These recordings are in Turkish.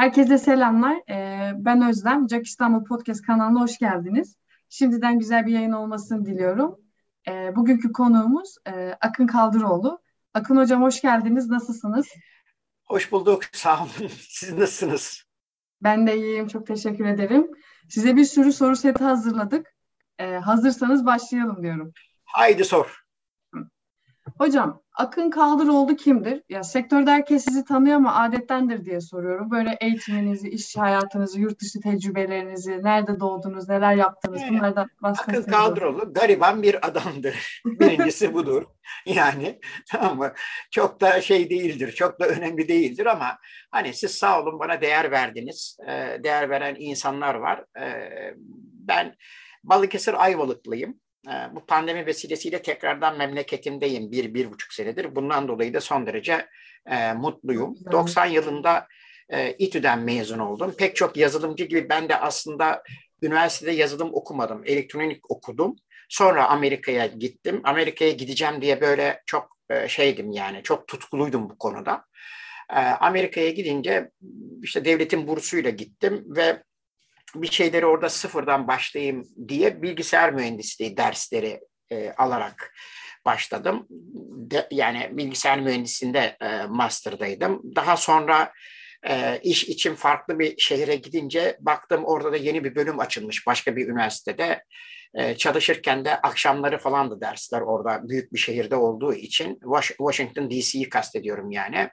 Herkese selamlar. Ben Özlem. Jack İstanbul Podcast kanalına hoş geldiniz. Şimdiden güzel bir yayın olmasını diliyorum. Bugünkü konuğumuz Akın Kaldıroğlu. Akın Hocam hoş geldiniz. Nasılsınız? Hoş bulduk. Sağ olun. Siz nasılsınız? Ben de iyiyim. Çok teşekkür ederim. Size bir sürü soru seti hazırladık. Hazırsanız başlayalım diyorum. Haydi sor. Hocam, Akın Kaldıroğlu kimdir? Ya sektörde herkes sizi tanıyor ama adettendir diye soruyorum. Böyle eğitiminizi, iş hayatınızı, yurt dışı tecrübelerinizi, nerede doğdunuz, neler yaptınız bunlardan bahsediyoruz. Akın Kaldıroğlu gariban bir adamdır. Birincisi budur. Yani tamam mı? Çok da şey değildir, çok da önemli değildir ama hani siz sağ olun bana değer verdiniz. Değer veren insanlar var. Ben Balıkesir Ayvalıklıyım. Bu pandemi vesilesiyle tekrardan memleketimdeyim 1,5 senedir. Bundan dolayı da son derece mutluyum. 90 yılında İTÜ'den mezun oldum. Pek çok yazılımcı gibi ben de aslında üniversitede yazılım okumadım. Elektronik okudum. Sonra Amerika'ya gittim. Amerika'ya gideceğim diye böyle çok şeydim yani çok tutkuluydum bu konuda. Amerika'ya gidince işte devletin bursuyla gittim ve bir şeyleri orada sıfırdan başlayayım diye bilgisayar mühendisliği dersleri alarak başladım. Yani bilgisayar mühendisliğinde master'daydım. Daha sonra iş için farklı bir şehre gidince baktım orada da yeni bir bölüm açılmış başka bir üniversitede. Çalışırken de akşamları falan da dersler orada büyük bir şehirde olduğu için Washington DC'yi kastediyorum yani.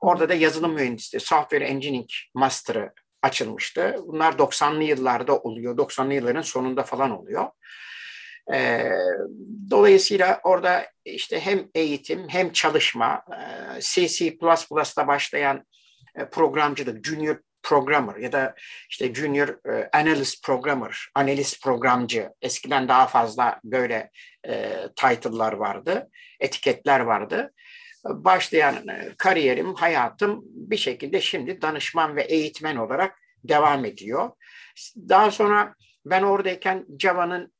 Orada da yazılım mühendisliği, software engineering master'ı açılmıştı. Bunlar 90'lı yıllarda oluyor. 90'lı yılların sonunda falan oluyor. Dolayısıyla orada işte hem eğitim hem çalışma, C++'la başlayan programcılık, junior programmer ya da işte junior analyst programmer, analist programcı. Eskiden daha fazla böyle title'lar vardı, etiketler vardı. Başlayan kariyerim, hayatım bir şekilde şimdi danışman ve eğitmen olarak devam ediyor. Daha sonra ben oradayken Java'nın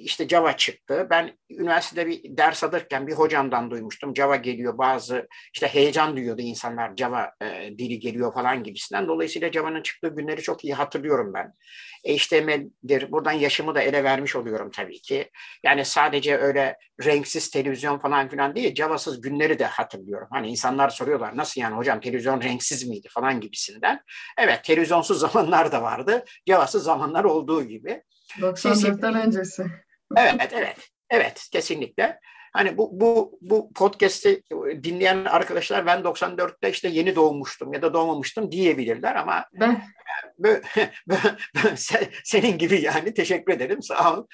işte Java çıktı. Ben üniversitede bir ders alırken bir hocamdan duymuştum. Java geliyor bazı işte heyecan duyuyordu insanlar Java dili geliyor falan gibisinden. Dolayısıyla Java'nın çıktığı günleri çok iyi hatırlıyorum ben. HTML'dir. Buradan yaşımı da ele vermiş oluyorum tabii ki. Yani sadece öyle renksiz televizyon falan filan değil. Java'sız günleri de hatırlıyorum. Hani insanlar soruyorlar nasıl yani hocam televizyon renksiz miydi falan gibisinden. Evet televizyonsuz zamanlar da vardı. Java'sız zamanlar olduğu gibi. 94'ten öncesi. Evet, kesinlikle. Hani bu podcast'i dinleyen arkadaşlar ben 94'te işte yeni doğmuştum ya da doğmamıştım diyebilirler ama senin gibi yani teşekkür ederim sağ ol.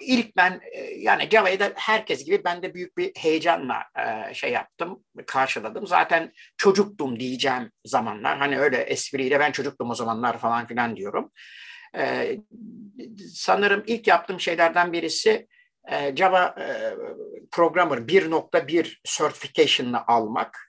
İlk ben yani Java'yı da herkes gibi ben de büyük bir heyecanla şey yaptım, karşıladım. Zaten çocuktum diyeceğim zamanlar. Hani öyle espriyle ben çocuktum o zamanlar falan filan diyorum. Sanırım ilk yaptığım şeylerden birisi Java Programmer 1.1 certification'ını almak.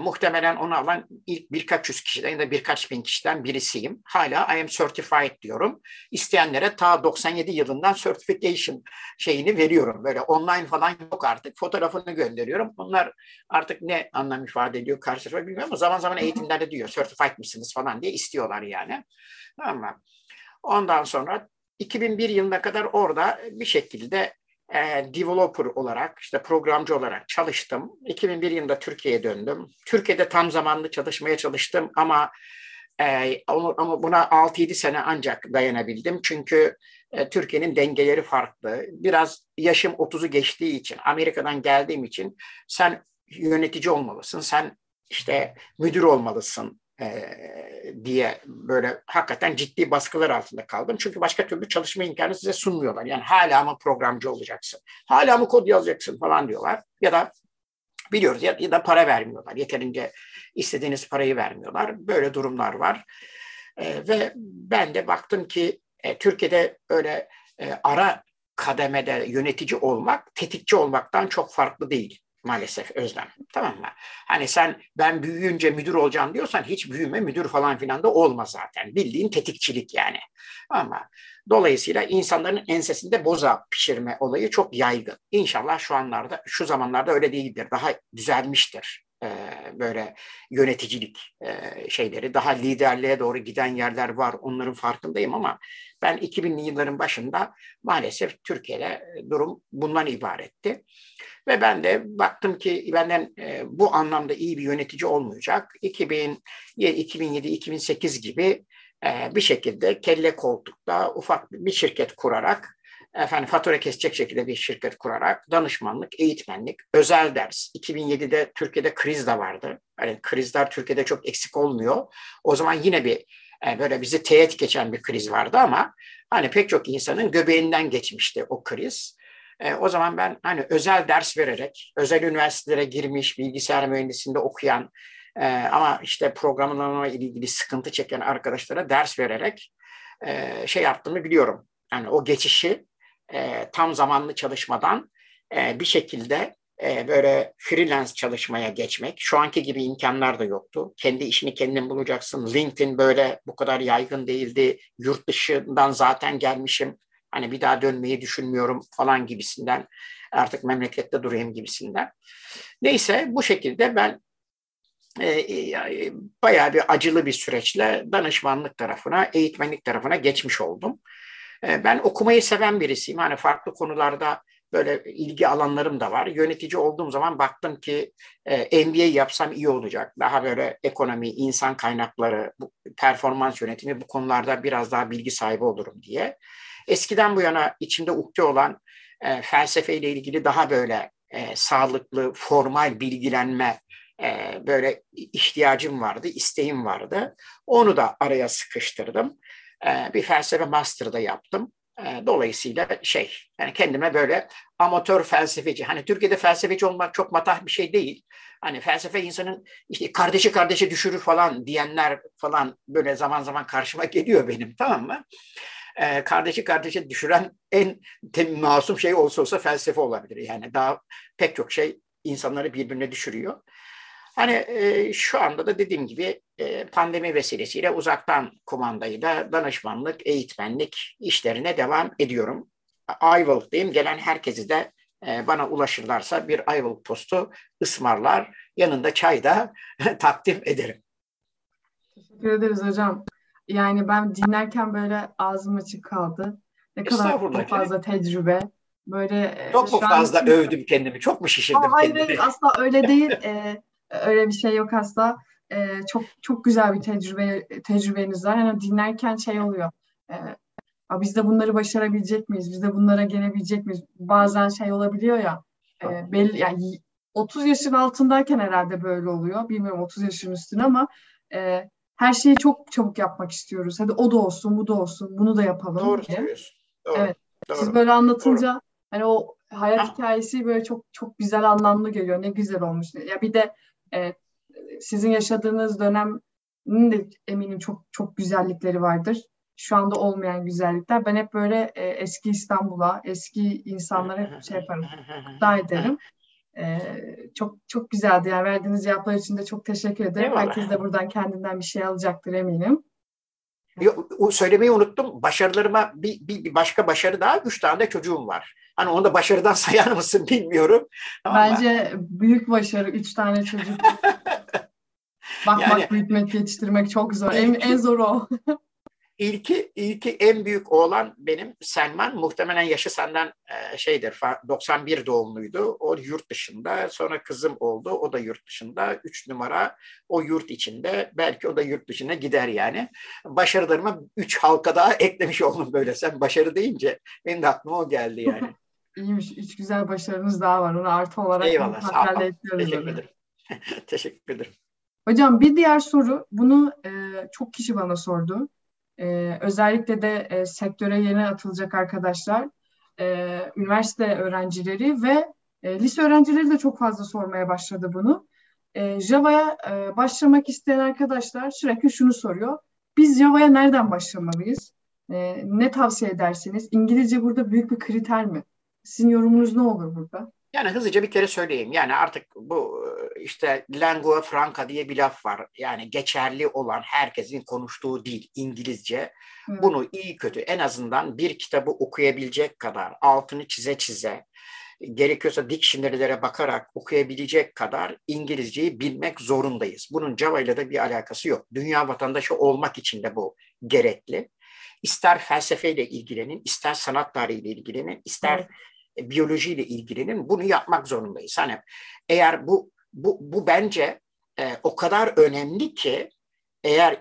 Muhtemelen onu alan ilk birkaç yüz kişiden ya da birkaç bin kişiden birisiyim. Hala I am certified diyorum. İsteyenlere ta 97 yılından certification şeyini veriyorum. Böyle online falan yok artık. Fotoğrafını gönderiyorum. Bunlar artık ne anlam ifade ediyor karşı tarafa bilmiyorum ama zaman zaman eğitimlerde diyor certified misiniz falan diye istiyorlar yani. Tamam mı? Ondan sonra 2001 yılına kadar orada bir şekilde developer olarak, işte programcı olarak çalıştım. 2001 yılında Türkiye'ye döndüm. Türkiye'de tam zamanlı çalışmaya çalıştım ama buna 6-7 sene ancak dayanabildim. Çünkü Türkiye'nin dengeleri farklı. Biraz yaşım 30'u geçtiği için, Amerika'dan geldiğim için sen yönetici olmalısın, sen işte müdür olmalısın diye böyle hakikaten ciddi baskılar altında kaldım. Çünkü başka türlü çalışma imkanı size sunmuyorlar. Yani hala mı programcı olacaksın? Hala mı kod yazacaksın falan diyorlar. Ya da biliyoruz ya da para vermiyorlar. Yeterince istediğiniz parayı vermiyorlar. Böyle durumlar var. Ve ben de baktım ki Türkiye'de öyle ara kademede yönetici olmak, tetikçi olmaktan çok farklı değil. Maalesef Özlem. Tamam mı? Hani sen ben büyüyünce müdür olacağım diyorsan hiç büyüme müdür falan filan da olma zaten. Bildiğin tetikçilik yani. Ama dolayısıyla insanların ensesinde boza pişirme olayı çok yaygın. İnşallah şu zamanlarda öyle değildir. Daha düzelmiştir böyle yöneticilik şeyleri, daha liderliğe doğru giden yerler var, onların farkındayım ama ben 2000'li yılların başında maalesef Türkiye'de durum bundan ibaretti. Ve ben de baktım ki benden bu anlamda iyi bir yönetici olmayacak. 2007-2008 gibi bir şekilde kelle koltukta ufak bir şirket kurarak, fatura kesecek şekilde bir şirket kurarak danışmanlık, eğitmenlik, özel ders. 2007'de Türkiye'de kriz de vardı. Yani krizler Türkiye'de çok eksik olmuyor. O zaman yine bir böyle bizi teğet geçen bir kriz vardı ama hani pek çok insanın göbeğinden geçmişti o kriz. O zaman ben hani özel ders vererek, özel üniversitelere girmiş, bilgisayar mühendisliğinde okuyan ama işte programlama ile ilgili sıkıntı çeken arkadaşlara ders vererek şey yaptığımı biliyorum. Yani o geçişi tam zamanlı çalışmadan bir şekilde böyle freelance çalışmaya geçmek. Şu anki gibi imkanlar da yoktu. Kendi işini kendin bulacaksın. LinkedIn böyle bu kadar yaygın değildi. Yurt dışından zaten gelmişim. Hani bir daha dönmeyi düşünmüyorum falan gibisinden. Artık memlekette durayım gibisinden. Neyse bu şekilde ben bayağı bir acılı bir süreçle danışmanlık tarafına, eğitmenlik tarafına geçmiş oldum. Ben okumayı seven birisiyim. Hani farklı konularda böyle ilgi alanlarım da var. Yönetici olduğum zaman baktım ki MBA yapsam iyi olacak. Daha böyle ekonomi, insan kaynakları, performans yönetimi bu konularda biraz daha bilgi sahibi olurum diye. Eskiden bu yana içimde ukde olan felsefeyle ilgili daha böyle sağlıklı, formal bilgilenme böyle ihtiyacım vardı, isteğim vardı. Onu da araya sıkıştırdım. Bir felsefe master'da yaptım. Dolayısıyla yani kendime böyle amatör felsefeci, hani Türkiye'de felsefeci olmak çok matah bir şey değil. Hani felsefe insanın işte kardeşi düşürür falan diyenler falan böyle zaman zaman karşıma geliyor benim, tamam mı? Kardeşi düşüren en masum şey olsa felsefe olabilir. Yani daha pek çok şey insanları birbirine düşürüyor. Hani şu anda da dediğim gibi pandemi vesilesiyle uzaktan kumandayla danışmanlık, eğitmenlik işlerine devam ediyorum. Ayvalık'tayım. Gelen herkesi de bana ulaşırlarsa bir Ayvalık tostu ısmarlar, yanında çay da takdim ederim. Teşekkür ederiz hocam. Yani ben dinlerken böyle ağzım açık kaldı. Ne kadar çok fazla tecrübe. Böyle çok mu fazla övdüm kendimi? Çok mu şişirdim kendimi? Hayır, asla öyle değil. Öyle bir şey yok asla. Çok güzel bir tecrübeniz var. Yani dinlerken oluyor. Biz de bunları başarabilecek miyiz? Biz de bunlara gelebilecek miyiz? Bazen olabiliyor ya. Belli, yani 30 yaşın altındayken herhalde böyle oluyor. Bilmiyorum 30 yaşın üstüne ama her şeyi çok çabuk yapmak istiyoruz. Hadi o da olsun, bu da olsun, bunu da yapalım. Doğru söylüyorsun. Evet. Doğru. Siz böyle anlatınca hani o hayat hikayesi böyle çok güzel anlamlı geliyor. Ne güzel olmuş. Ya bir de sizin yaşadığınız dönemin de eminim çok güzellikleri vardır. Şu anda olmayan güzellikler. Ben hep böyle eski İstanbul'a, eski insanlara hep yaparım. Kutlar ederim. Çok güzeldi. Yani verdiğiniz cevaplar için de çok teşekkür ederim. Eyvallah. Herkes de buradan kendinden bir şey alacaktır eminim. Söylemeyi unuttum. Başarılarıma bir başka başarı daha. 3 tane de çocuğum var. Hani onu da başarıdan sayar mısın bilmiyorum. Tamam, bence büyük başarı 3 tane çocuk. Bakmak, büyütmek, yetiştirmek çok zor. En zoru o. İlki en büyük oğlan benim Selman. Muhtemelen yaşı senden 91 doğumluydu. O yurt dışında. Sonra kızım oldu. O da yurt dışında. 3 numara o yurt içinde. Belki o da yurt dışına gider yani. Başarılarıma 3 halka daha eklemiş oldum böyle. Sen başarı deyince benim de aklıma o geldi yani. İyiymiş. 3 güzel başarınız daha var. Onu artı olarak. Eyvallah. Sağ olun. Teşekkür ederim. Teşekkür ederim. Hocam bir diğer soru. Bunu çok kişi bana sordu. Özellikle de sektöre yeni atılacak arkadaşlar, üniversite öğrencileri ve lise öğrencileri de çok fazla sormaya başladı bunu. Java'ya başlamak isteyen arkadaşlar sürekli şunu soruyor. Biz Java'ya nereden başlamalıyız? Ne tavsiye edersiniz? İngilizce burada büyük bir kriter mi? Sizin yorumunuz ne olur burada? Yani hızlıca bir kere söyleyeyim. Yani artık bu lingua franca diye bir laf var. Yani geçerli olan herkesin konuştuğu dil İngilizce. Hmm. Bunu iyi kötü en azından bir kitabı okuyabilecek kadar altını çize gerekiyorsa dictionary'lere bakarak okuyabilecek kadar İngilizceyi bilmek zorundayız. Bunun Java ile de bir alakası yok. Dünya vatandaşı olmak için de bu gerekli. İster felsefeyle ilgilenin, ister sanat tarihiyle ilgilenin, ister biyolojiyle ilgilenin. Bunu yapmak zorundayız. Hani eğer bu bence o kadar önemli ki eğer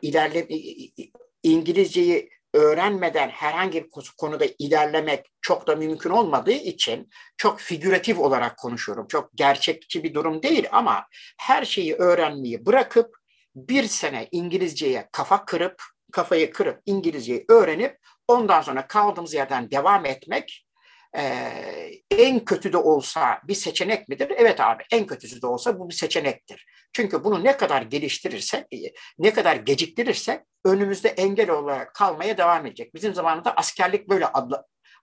İngilizceyi öğrenmeden herhangi bir konuda ilerlemek çok da mümkün olmadığı için çok figüratif olarak konuşuyorum. Çok gerçekçi bir durum değil ama her şeyi öğrenmeyi bırakıp bir sene İngilizceye kafayı kırıp İngilizceyi öğrenip ondan sonra kaldığımız yerden devam etmek en kötü de olsa bir seçenek midir? Evet abi, en kötüsü de olsa bu bir seçenektir. Çünkü bunu ne kadar geliştirirsek, ne kadar geciktirirsek önümüzde engel olarak kalmaya devam edecek. Bizim zamanında askerlik böyle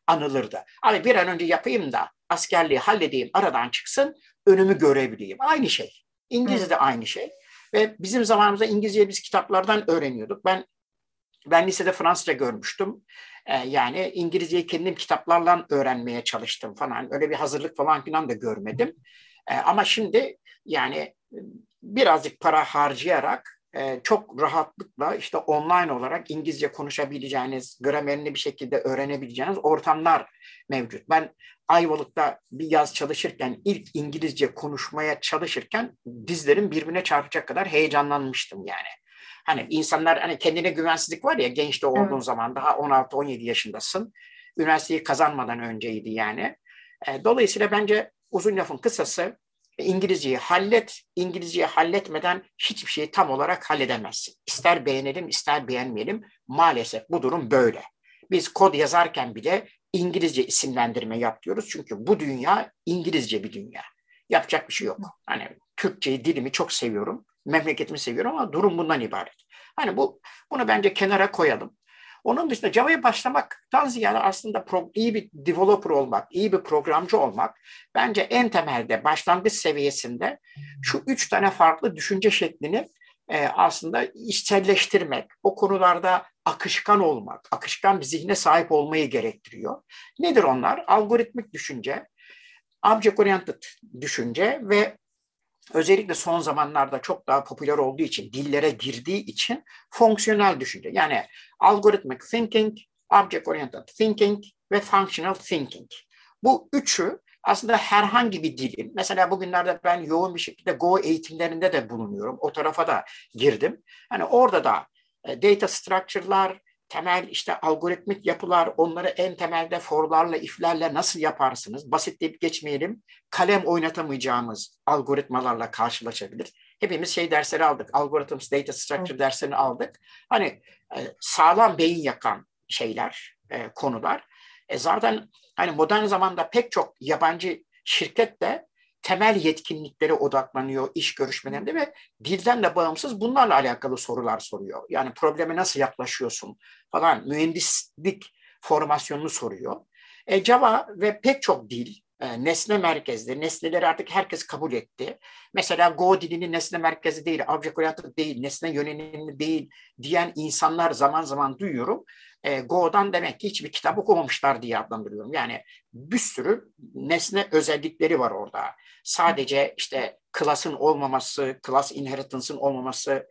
anılırdı. Hani bir an önce yapayım da askerliği halledeyim, aradan çıksın, önümü görebileyim. Aynı şey. İngilizce de aynı şey. Ve bizim zamanımızda İngilizceyi biz kitaplardan öğreniyorduk. Ben lisede Fransızca görmüştüm. Yani İngilizceyi kendim kitaplarla öğrenmeye çalıştım falan. Öyle bir hazırlık falan filan da görmedim. Ama şimdi yani birazcık para harcayarak çok rahatlıkla işte online olarak İngilizce konuşabileceğiniz, gramerini bir şekilde öğrenebileceğiniz ortamlar mevcut. Ben Ayvalık'ta bir yaz çalışırken, ilk İngilizce konuşmaya çalışırken dizlerim birbirine çarpacak kadar heyecanlanmıştım yani. Hani insanlar, hani kendine güvensizlik var ya, genç de olduğun zaman, daha 16-17 yaşındasın. Üniversiteyi kazanmadan önceydi yani. Dolayısıyla bence uzun lafın kısası, İngilizceyi hallet. İngilizceyi halletmeden hiçbir şeyi tam olarak halledemezsin. İster beğenelim, ister beğenmeyelim. Maalesef bu durum böyle. Biz kod yazarken bile İngilizce isimlendirme yapıyoruz. Çünkü bu dünya İngilizce bir dünya. Yapacak bir şey yok. Hani Türkçeyi, dilimi çok seviyorum. Memleketimi seviyorum ama durum bundan ibaret. Hani bunu bence kenara koyalım. Onun dışında Java'ya başlamaktan ziyade aslında iyi bir developer olmak, iyi bir programcı olmak bence en temelde başlangıç seviyesinde şu 3 tane farklı düşünce şeklini aslında içselleştirmek, o konularda akışkan olmak, akışkan bir zihne sahip olmayı gerektiriyor. Nedir onlar? Algoritmik düşünce, object oriented düşünce ve özellikle son zamanlarda çok daha popüler olduğu için, dillere girdiği için fonksiyonel düşünce. Yani algorithmic thinking, object oriented thinking ve functional thinking. Bu üçü aslında herhangi bir dilin, mesela bugünlerde ben yoğun bir şekilde Go eğitimlerinde de bulunuyorum. O tarafa da girdim. Hani orada da data structure'lar, temel işte algoritmik yapılar, onları en temelde for'larla, if'lerle nasıl yaparsınız? Basitleyip geçmeyelim. Kalem oynatamayacağımız algoritmalarla karşılaşabilir. Hepimiz dersleri aldık. Algorithms, data structure derslerini aldık. Hani sağlam beyin yakan şeyler, konular. Zaten hani modern zamanda pek çok yabancı şirket de temel yetkinliklere odaklanıyor iş görüşmelerinde ve dilden de bağımsız bunlarla alakalı sorular soruyor. Yani probleme nasıl yaklaşıyorsun falan, mühendislik formasyonunu soruyor. Java ve pek çok dil nesne merkezli, nesneleri artık herkes kabul etti. Mesela Go dilini nesne merkezi değil, object oriented değil, nesne yönelimli değil diyen insanlar zaman zaman duyuyorum. Go'dan demek ki hiçbir kitap okumamışlar diye adlandırıyorum. Yani bir sürü nesne özellikleri var orada. Sadece işte class'ın olmaması, class inheritance'ın olmaması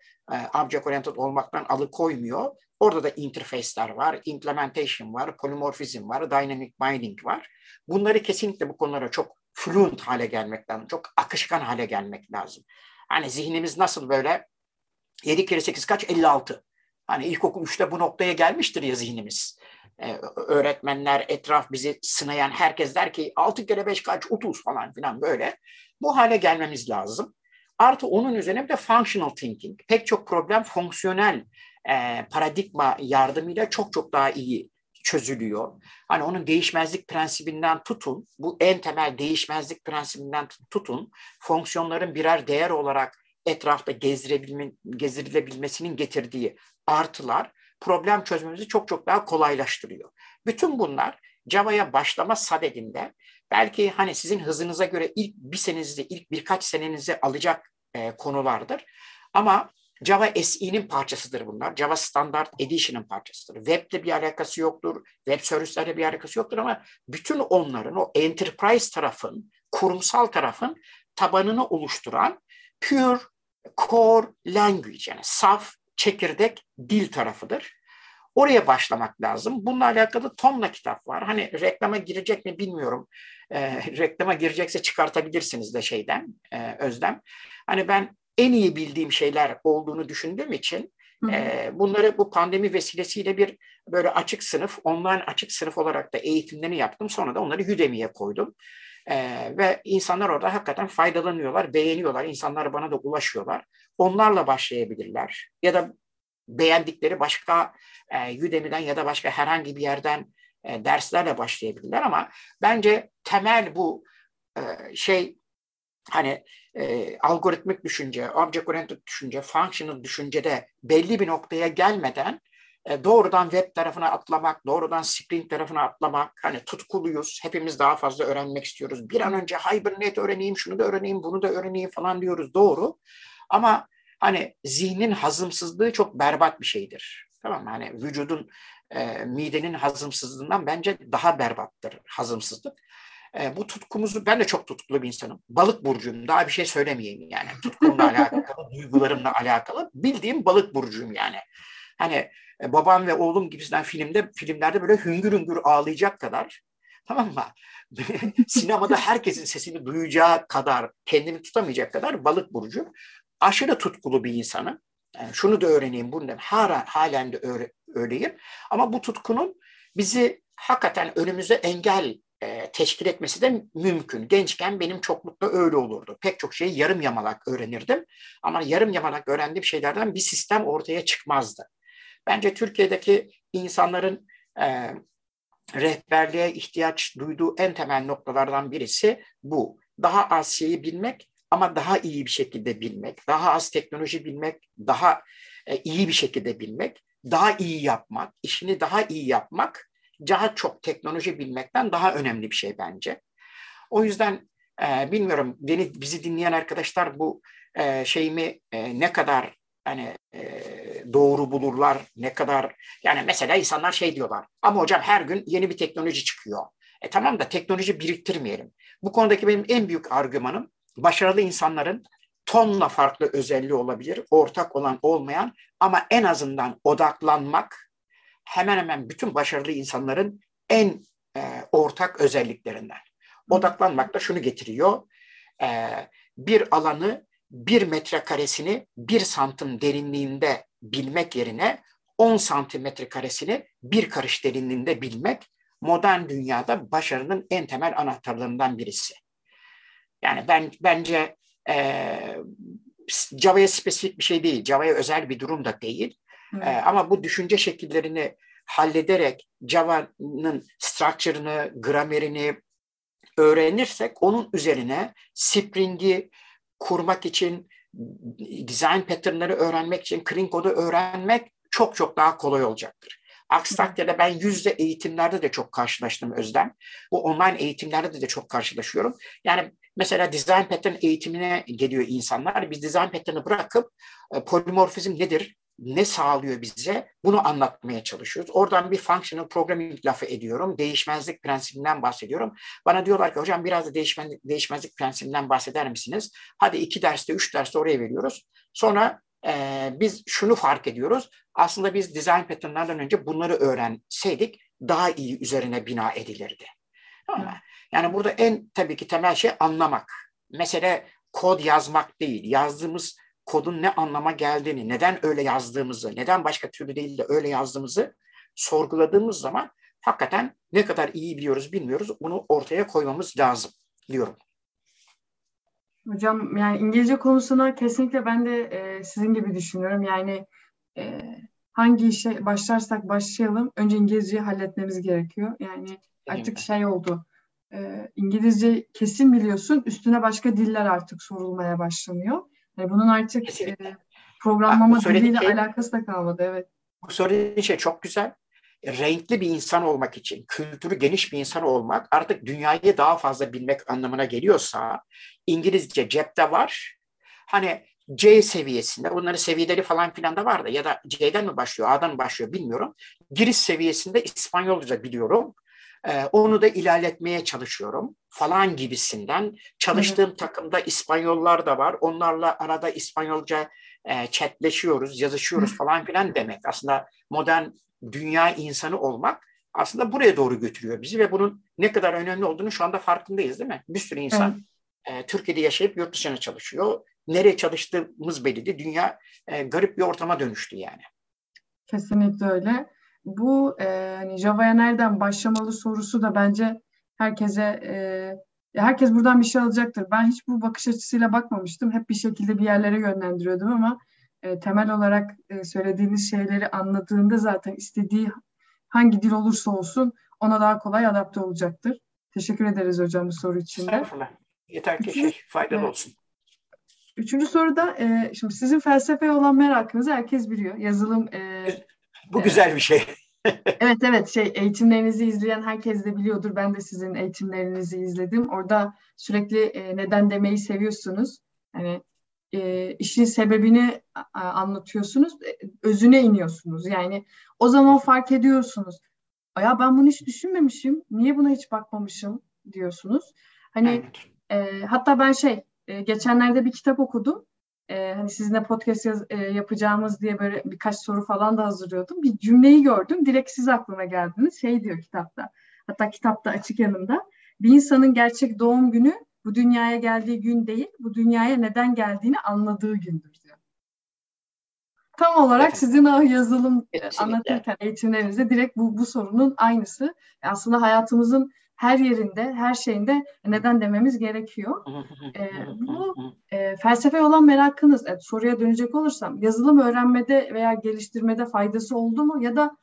object oriented olmaktan alıkoymuyor. Orada da interface'ler var, implementation var, polymorphism var, dynamic binding var. Bunları kesinlikle, bu konulara çok fluent hale gelmek lazım, çok akışkan hale gelmek lazım. Hani zihnimiz nasıl böyle 7 kere 8 kaç? 56. Hani ilkokul 3'te bu noktaya gelmiştir ya zihnimiz. Öğretmenler, etraf bizi sınayan herkes der ki 6 kere 5 kaç? 30 falan filan böyle. Bu hale gelmemiz lazım. Artı onun üzerine bir de functional thinking. Pek çok problem fonksiyonel paradigma yardımıyla çok daha iyi çözülüyor. Hani onun değişmezlik prensibinden tutun, bu en temel değişmezlik prensibinden tutun, fonksiyonların birer değer olarak etrafta gezdirilebilmesinin getirdiği artılar problem çözmemizi çok daha kolaylaştırıyor. Bütün bunlar Java'ya başlama sadedinde belki hani sizin hızınıza göre ilk birkaç senenizi alacak konulardır. Ama Java SE'nin parçasıdır bunlar. Java Standard Edition'ın parçasıdır. Web'de bir alakası yoktur. Web servislerle bir alakası yoktur ama bütün onların o enterprise tarafın, kurumsal tarafın tabanını oluşturan pure core language, yani saf, çekirdek dil tarafıdır. Oraya başlamak lazım. Bununla alakalı tonla kitap var. Hani reklama girecek mi bilmiyorum. Reklama girecekse çıkartabilirsiniz de şeyden, Özlem. Hani ben en iyi bildiğim şeyler olduğunu düşündüğüm için bunları bu pandemi vesilesiyle bir böyle açık sınıf, online açık sınıf olarak da eğitimlerini yaptım. Sonra da onları Udemy'ye koydum. Ve insanlar orada hakikaten faydalanıyorlar, beğeniyorlar. İnsanlar bana da ulaşıyorlar. Onlarla başlayabilirler. Ya da beğendikleri başka Udemy'den ya da başka herhangi bir yerden derslerle başlayabilirler. Ama bence temel bu hani algoritmik düşünce, object oriented düşünce, functional düşüncede belli bir noktaya gelmeden doğrudan web tarafına atlamak, doğrudan Spring tarafına atlamak, hani tutkuluyuz, hepimiz daha fazla öğrenmek istiyoruz. Bir an önce Hibernate öğreneyim, şunu da öğreneyim, bunu da öğreneyim falan diyoruz, doğru. Ama hani zihnin hazımsızlığı çok berbat bir şeydir. Tamam mı? Hani vücudun, midenin hazımsızlığından bence daha berbattır hazımsızlık. Bu tutkumuzu, ben de çok tutkulu bir insanım. Balık burcuyum, daha bir şey söylemeyeyim yani. Tutkumla alakalı, duygularımla alakalı. Bildiğim balık burcuyum yani. Hani babam ve oğlum gibisinden filmlerde böyle hüngür hüngür ağlayacak kadar, tamam mı? Sinemada herkesin sesini duyacağı kadar, kendini tutamayacak kadar balık burcuyum. Aşırı tutkulu bir insanım. Yani şunu da öğreneyim, bunu da halen de öyleyim. Ama bu tutkunun bizi hakikaten önümüze engel teşkil etmesi de mümkün. Gençken benim çoklukta öyle olurdu. Pek çok şeyi yarım yamalak öğrenirdim. Ama yarım yamalak öğrendiğim şeylerden bir sistem ortaya çıkmazdı. Bence Türkiye'deki insanların rehberliğe ihtiyaç duyduğu en temel noktalardan birisi bu. Daha az şeyi bilmek ama daha iyi bir şekilde bilmek. Daha az teknoloji bilmek, daha iyi bir şekilde bilmek. Daha iyi yapmak, işini daha iyi yapmak. Daha çok teknoloji bilmekten daha önemli bir şey bence. O yüzden bilmiyorum, bizi dinleyen arkadaşlar bu şeyimi ne kadar hani doğru bulurlar, ne kadar, yani mesela insanlar şey diyorlar, ama hocam her gün yeni bir teknoloji çıkıyor. Tamam da teknoloji biriktirmeyelim. Bu konudaki benim en büyük argümanım, başarılı insanların tonla farklı özelliği olabilir, ortak olan olmayan, ama en azından odaklanmak hemen hemen bütün başarılı insanların en ortak özelliklerinden. Odaklanmak da şunu getiriyor. Bir alanı, bir metrekaresini 1 santim derinliğinde bilmek yerine 10 santimetrekaresini 1 karış derinliğinde bilmek modern dünyada başarının en temel anahtarlarından birisi. Yani bence Java'ya spesifik bir şey değil, Java'ya özel bir durum da değil. Ama bu düşünce şekillerini hallederek Java'nın structure'ını, gramerini öğrenirsek onun üzerine Spring'i kurmak için, design pattern'ları öğrenmek için, Clean Code'u öğrenmek çok çok daha kolay olacaktır. Aksi takdirde ben yüzde eğitimlerde de çok karşılaştım Özlem. Bu online eğitimlerde de çok karşılaşıyorum. Yani mesela design pattern eğitimine geliyor insanlar. Biz design pattern'ı bırakıp polimorfizm nedir, ne sağlıyor bize, bunu anlatmaya çalışıyoruz. Oradan bir functional programming lafı ediyorum. Değişmezlik prensibinden bahsediyorum. Bana diyorlar ki hocam biraz da değişmezlik prensibinden bahseder misiniz? Hadi 2 derste 3 derste oraya veriyoruz. Sonra biz şunu fark ediyoruz. Aslında biz design pattern'lardan önce bunları öğrenseydik daha iyi üzerine bina edilirdi. Ama yani burada en tabii ki temel şey anlamak. Mesele kod yazmak değil. Yazdığımız kodun ne anlama geldiğini, neden öyle yazdığımızı, neden başka türlü değil de öyle yazdığımızı sorguladığımız zaman hakikaten ne kadar iyi biliyoruz bilmiyoruz, bunu ortaya koymamız lazım diyorum. Hocam yani İngilizce konusuna kesinlikle ben de sizin gibi düşünüyorum. Yani hangi işe başlarsak başlayalım önce İngilizceyi halletmemiz gerekiyor. Yani artık şey oldu, İngilizce kesin biliyorsun, üstüne başka diller artık sorulmaya başlanıyor. Bunun artık programlama diliyle alakası da kalmadı. Evet. Bu söylediğin şey çok güzel. Renkli bir insan olmak için, kültürü geniş bir insan olmak artık dünyayı daha fazla bilmek anlamına geliyorsa, İngilizce cepte var. Hani C seviyesinde, bunların seviyeleri falan filan da vardı ya da C'den mi başlıyor, A'dan mı başlıyor bilmiyorum. Giriş seviyesinde İspanyolca biliyorum. Onu da ilerletmeye çalışıyorum falan gibisinden. Çalıştığım takımda İspanyollar da var. Onlarla arada İspanyolca chatleşiyoruz, yazışıyoruz falan filan demek. Aslında modern dünya insanı olmak aslında buraya doğru götürüyor bizi ve bunun ne kadar önemli olduğunu şu anda farkındayız, değil mi? Bir sürü insan Türkiye'de yaşayıp yurt dışına çalışıyor. Nereye çalıştığımız belli. Dünya garip bir ortama dönüştü yani. Kesinlikle öyle. Bu Java'ya nereden başlamalı sorusu da bence herkes buradan bir şey alacaktır. Ben hiç bu bakış açısıyla bakmamıştım. Hep bir şekilde bir yerlere yönlendiriyordum ama temel olarak söylediğiniz şeyleri anladığında zaten istediği hangi dil olursa olsun ona daha kolay adapte olacaktır. Teşekkür ederiz hocam bu soru için de. Yeter ki faydalı olsun. Üçüncü soruda şimdi sizin felsefeye olan merakınızı herkes biliyor. Yazılım... Bu güzel bir şey. Evet eğitimlerinizi izleyen herkes de biliyordur. Ben de sizin eğitimlerinizi izledim. Orada sürekli neden demeyi seviyorsunuz. Yani işin sebebini anlatıyorsunuz. Özüne iniyorsunuz. Yani o zaman fark ediyorsunuz. Ya ben bunu hiç düşünmemişim. Niye buna hiç bakmamışım diyorsunuz. Hani hatta ben geçenlerde bir kitap okudum. Hani sizinle podcast yapacağımız diye böyle birkaç soru falan da hazırlıyordum. Bir cümleyi gördüm. Direkt siz aklıma geldiniz. Diyor kitapta. Hatta kitapta açık yanımda. Bir insanın gerçek doğum günü bu dünyaya geldiği gün değil, bu dünyaya neden geldiğini anladığı gündür diyor. Tam olarak sizin yazılım anlatırken eğitimlerinizde direkt bu sorunun aynısı. Aslında hayatımızın her yerinde, her şeyinde neden dememiz gerekiyor. Bu felsefeye olan merakınız, soruya dönecek olursam, yazılım öğrenmede veya geliştirmede faydası oldu mu? Ya da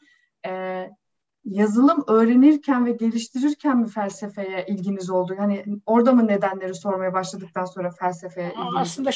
yazılım öğrenirken ve geliştirirken mi felsefeye ilginiz oldu? Yani orada mı nedenleri sormaya başladıktan sonra felsefeye ilginiz oldu? Aslında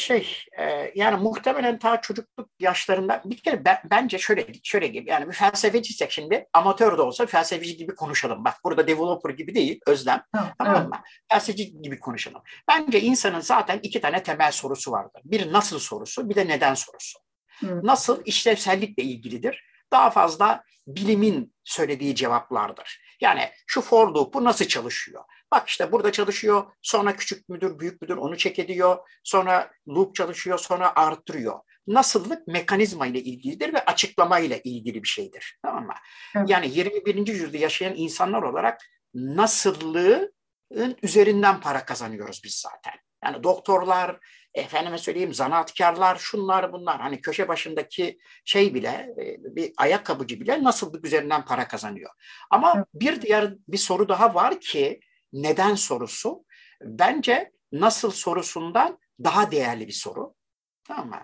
yani muhtemelen ta çocukluk yaşlarından bir kere bence şöyle gibi, yani bir felsefeciysek şimdi amatör de olsa felsefeci gibi konuşalım. Bak burada developer gibi değil Özlem, tamam mı? Felsefeci gibi konuşalım. Bence insanın zaten iki tane temel sorusu vardır. Bir nasıl sorusu, bir de neden sorusu. Nasıl işlevsellikle ilgilidir. Daha fazla bilimin söylediği cevaplardır. Yani şu for loop'u nasıl çalışıyor? Bak işte burada çalışıyor, sonra küçük müdür, büyük müdür onu check ediyor, sonra loop çalışıyor, sonra arttırıyor. Nasıllık mekanizma ile ilgilidir ve açıklama ile ilgili bir şeydir. Tamam mı? Evet. Yani 21. yüzyılda yaşayan insanlar olarak nasıllığın üzerinden para kazanıyoruz biz zaten. Yani doktorlar, efendime söyleyeyim zanaatkarlar, şunlar bunlar. Hani köşe başındaki bile, bir ayakkabıcı bile nasıllık üzerinden para kazanıyor. Ama bir diğer bir soru daha var ki neden sorusu. Bence nasıl sorusundan daha değerli bir soru. Tamam mı?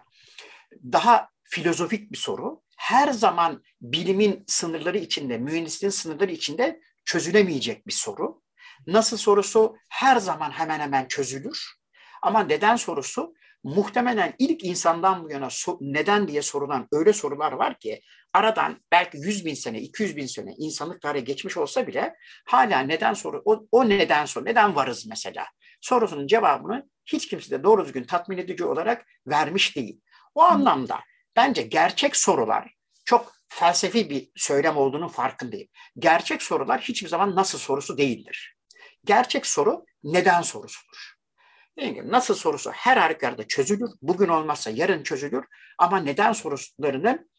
Daha filozofik bir soru. Her zaman bilimin sınırları içinde, mühendisliğin sınırları içinde çözülemeyecek bir soru. Nasıl sorusu her zaman hemen hemen çözülür. Ama neden sorusu muhtemelen ilk insandan bu yana neden diye sorulan öyle sorular var ki aradan belki 100.000 sene, 200.000 sene insanlık tarihi geçmiş olsa bile hala neden soru, o neden soru, neden varız mesela sorusunun cevabını hiç kimse de doğru düzgün tatmin edici olarak vermiş değil. O anlamda bence gerçek sorular çok felsefi bir söylem olduğunun farkındayım. Gerçek sorular hiçbir zaman nasıl sorusu değildir. Gerçek soru neden sorusudur. Nasıl sorusu her halükarda çözülür. Bugün olmazsa yarın çözülür. Ama neden sorularının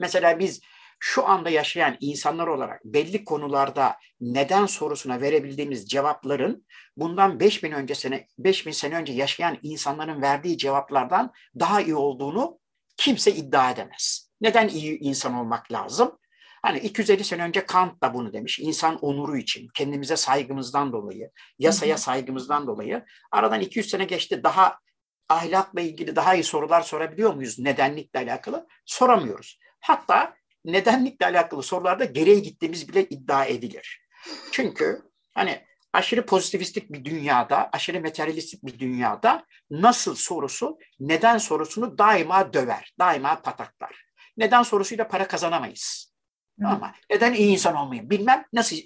mesela biz şu anda yaşayan insanlar olarak belli konularda neden sorusuna verebildiğimiz cevapların bundan 5.000 sene önce yaşayan insanların verdiği cevaplardan daha iyi olduğunu kimse iddia edemez. Neden iyi insan olmak lazım? Hani 250 sene önce Kant da bunu demiş. İnsan onuru için, kendimize saygımızdan dolayı, yasaya saygımızdan dolayı. Aradan 200 sene geçti. Daha ahlakla ilgili daha iyi sorular sorabiliyor muyuz? Nedenlikle alakalı soramıyoruz. Hatta nedenlikle alakalı sorularda geriye gittiğimiz bile iddia edilir. Çünkü hani aşırı pozitivistik bir dünyada, aşırı materyalistik bir dünyada nasıl sorusu, neden sorusunu daima döver, daima pataklar. Neden sorusuyla para kazanamayız. Ama neden iyi insan olmayayım? Bilmem nasıl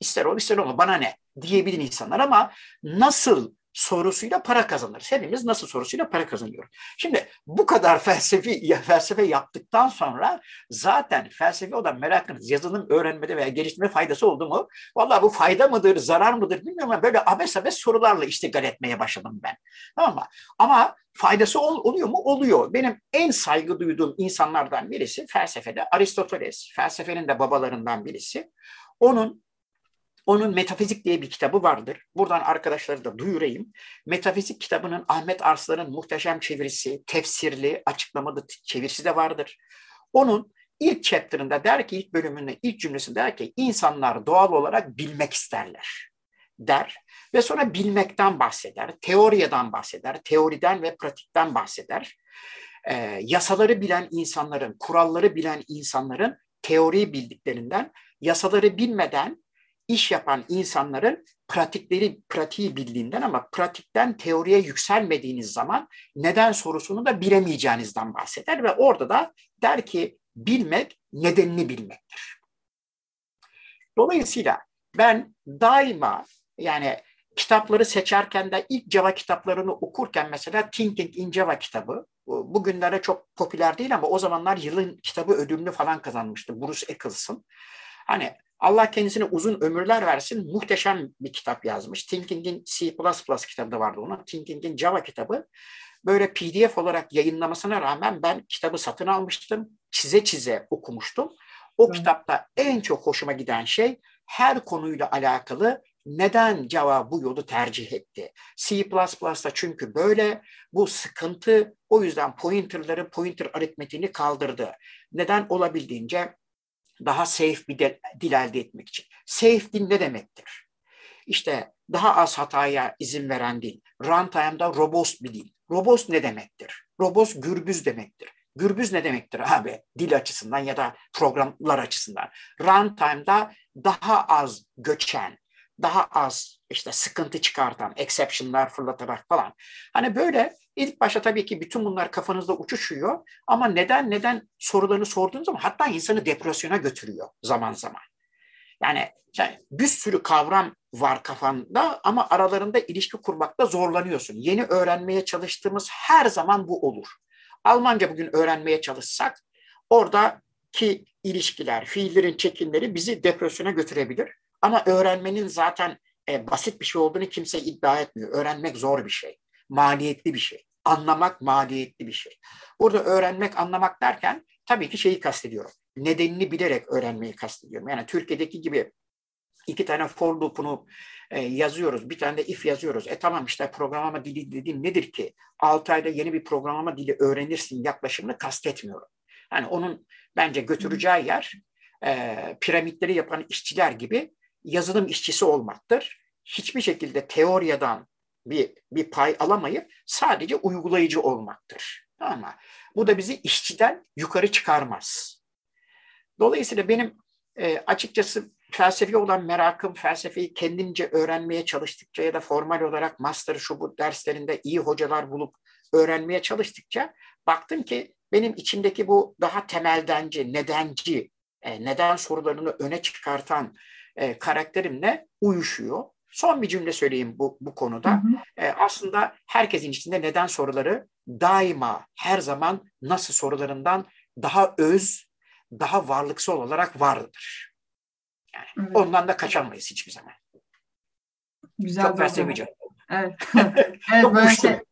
ister ol ister olma bana ne diyebilir insanlar ama nasıl sorusuyla para kazanırız. Hepimiz nasıl sorusuyla para kazanıyoruz. Şimdi bu kadar felsefe yaptıktan sonra zaten felsefi olan merakınız yazılım öğrenmede veya geliştirme faydası oldu mu? Vallahi bu fayda mıdır, zarar mıdır bilmiyorum ama böyle abes abes sorularla iştigal etmeye başladım ben. Tamam mı? Ama faydası oluyor mu? Oluyor. Benim en saygı duyduğum insanlardan birisi felsefede Aristoteles, felsefenin de babalarından birisi. Onun Metafizik diye bir kitabı vardır. Buradan arkadaşları da duyurayım. Metafizik kitabının Ahmet Arslan'ın muhteşem çevirisi, tefsirli, açıklamalı çevirisi de vardır. Onun ilk chapter'ında der ki, ilk bölümünün ilk cümlesi der ki, insanlar doğal olarak bilmek isterler der. Ve sonra bilmekten bahseder, teoriden bahseder, teoriden ve pratikten bahseder. Yasaları bilen insanların, kuralları bilen insanların teoriyi bildiklerinden, yasaları bilmeden iş yapan insanların pratiği bildiğinden ama pratikten teoriye yükselmediğiniz zaman neden sorusunu da bilemeyeceğinizden bahseder ve orada da der ki bilmek nedenini bilmektir. Dolayısıyla ben daima yani kitapları seçerken de ilk Java kitaplarını okurken mesela Thinking in Java kitabı bugünlere çok popüler değil ama o zamanlar yılın kitabı ödülünü falan kazanmıştı Bruce Eccles'ın. Hani Allah kendisine uzun ömürler versin, muhteşem bir kitap yazmış. Thinking in C++ kitabı da vardı onun. Thinking in Java kitabı. Böyle PDF olarak yayınlamasına rağmen ben kitabı satın almıştım. Çize çize okumuştum. O kitapta en çok hoşuma giden şey her konuyla alakalı neden Java bu yolu tercih etti. C++'da çünkü böyle bu sıkıntı o yüzden pointer aritmetiğini kaldırdı. Neden olabildiğince daha safe bir dil elde etmek için. Safe dil ne demektir? İşte daha az hataya izin veren dil. Runtime'da robust bir dil. Robust ne demektir? Robust gürbüz demektir. Gürbüz ne demektir abi? Dil açısından ya da programlar açısından. Runtime'da daha az göçen, daha az işte sıkıntı çıkartan, exception'lar fırlatarak falan. Hani böyle ilk başta tabii ki bütün bunlar kafanızda uçuşuyor ama neden sorularını sorduğunuz zaman hatta insanı depresyona götürüyor zaman zaman. Yani bir sürü kavram var kafanda ama aralarında ilişki kurmakta zorlanıyorsun. Yeni öğrenmeye çalıştığımız her zaman bu olur. Almanca bugün öğrenmeye çalışsak oradaki ilişkiler, fiillerin çekimleri bizi depresyona götürebilir. Ama öğrenmenin zaten basit bir şey olduğunu kimse iddia etmiyor. Öğrenmek zor bir şey, maliyetli bir şey. Anlamak maliyetli bir şey. Burada öğrenmek, anlamak derken tabii ki şeyi kastediyorum. Nedenini bilerek öğrenmeyi kastediyorum. Yani Türkiye'deki gibi 2 tane for loop'unu yazıyoruz, 1 tane de if yazıyoruz. Tamam işte programlama dili dediğim nedir ki? 6 ayda yeni bir programlama dili öğrenirsin yaklaşımını kastetmiyorum. Yani onun bence götüreceği yer piramitleri yapan işçiler gibi yazılım işçisi olmaktır. Hiçbir şekilde teoriden bir pay alamayıp sadece uygulayıcı olmaktır. Ama bu da bizi işçiden yukarı çıkarmaz. Dolayısıyla benim açıkçası felsefi olan merakım, felsefeyi kendimce öğrenmeye çalıştıkça ya da formal olarak master şu bu derslerinde iyi hocalar bulup öğrenmeye çalıştıkça baktım ki benim içimdeki bu daha temeldenci, nedenci, neden sorularını öne çıkartan karakterimle uyuşuyor. Son bir cümle söyleyeyim bu konuda. Hı hı. Aslında herkesin içinde neden soruları daima her zaman nasıl sorularından daha öz, daha varlıksal olarak vardır. Yani evet. Ondan da kaçamayız hiçbir zaman. Güzel. Çok felsefeci. Evet. Çok böyle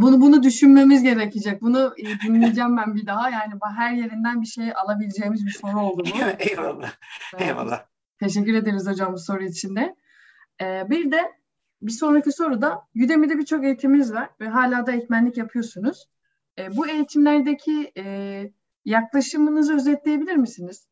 bunu düşünmemiz gerekecek. Bunu dinleyeceğim ben bir daha. Yani her yerinden bir şey alabileceğimiz bir soru oldu bu. Eyvallah. Eyvallah. Teşekkür ederiz hocam bu soru için de. Bir de bir sonraki soruda Udemy'de birçok eğitimimiz var ve hala da eğitmenlik yapıyorsunuz. Bu eğitimlerdeki yaklaşımınızı özetleyebilir misiniz?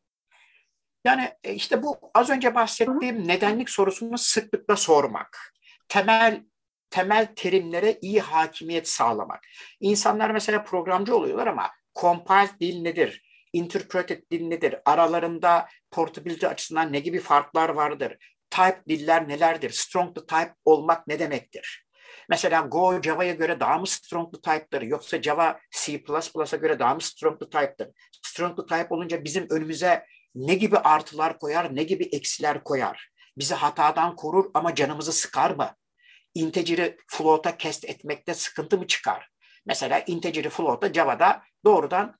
Yani işte bu az önce bahsettiğim nedenlik sorusunu sıklıkla sormak. Temel terimlere iyi hakimiyet sağlamak. İnsanlar mesela programcı oluyorlar ama compiled dil nedir? Interpreted dil nedir? Aralarında portability açısından ne gibi farklar vardır? Type diller nelerdir? Strong to type olmak ne demektir? Mesela Go Java'ya göre daha mı strong to type'dır? Yoksa Java C++'a göre daha mı strong to type'dır? Strong to type olunca bizim önümüze ne gibi artılar koyar, ne gibi eksiler koyar? Bizi hatadan korur ama canımızı sıkar mı? integer'i float'a cast etmekte sıkıntı mı çıkar? Mesela integer'i float'a Java'da doğrudan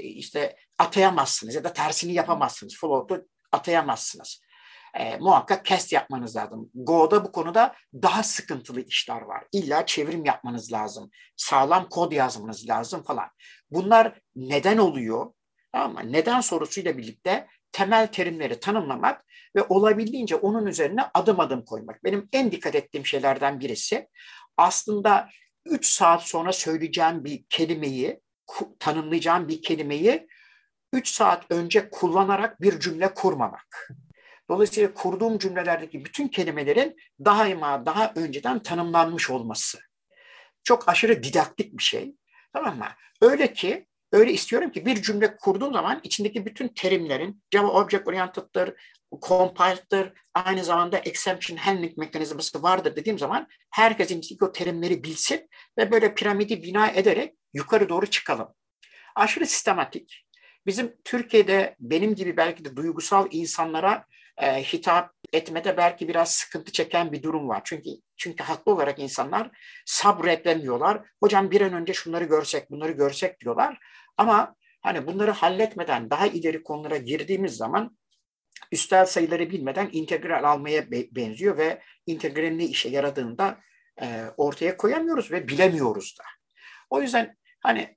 işte atayamazsınız ya da tersini yapamazsınız. Float'u atayamazsınız. Muhakkak cast yapmanız lazım. Go'da bu konuda daha sıkıntılı işler var. İlla çevrim yapmanız lazım. Sağlam kod yazmanız lazım falan. Bunlar neden oluyor? Ama neden sorusuyla birlikte temel terimleri tanımlamak ve olabildiğince onun üzerine adım adım koymak. Benim en dikkat ettiğim şeylerden birisi aslında 3 saat sonra söyleyeceğim bir kelimeyi, tanımlayacağım bir kelimeyi 3 saat önce kullanarak bir cümle kurmamak. Dolayısıyla kurduğum cümlelerdeki bütün kelimelerin daima daha önceden tanımlanmış olması. Çok aşırı didaktik bir şey. Tamam mı? Öyle istiyorum ki bir cümle kurduğum zaman içindeki bütün terimlerin Java Object Oriented'dır, Compiled'dır, aynı zamanda Exception Handling mekanizması vardır dediğim zaman herkesin o terimleri bilsin ve böyle piramidi bina ederek yukarı doğru çıkalım. Aşırı sistematik. Bizim Türkiye'de benim gibi belki de duygusal insanlara hitap etmede belki biraz sıkıntı çeken bir durum var. Çünkü haklı olarak insanlar sabredemiyorlar. Hocam bir an önce şunları görsek, bunları görsek diyorlar. Ama hani bunları halletmeden daha ileri konulara girdiğimiz zaman üstel sayıları bilmeden integral almaya benziyor ve integralin ne işe yaradığını da ortaya koyamıyoruz ve bilemiyoruz da. O yüzden hani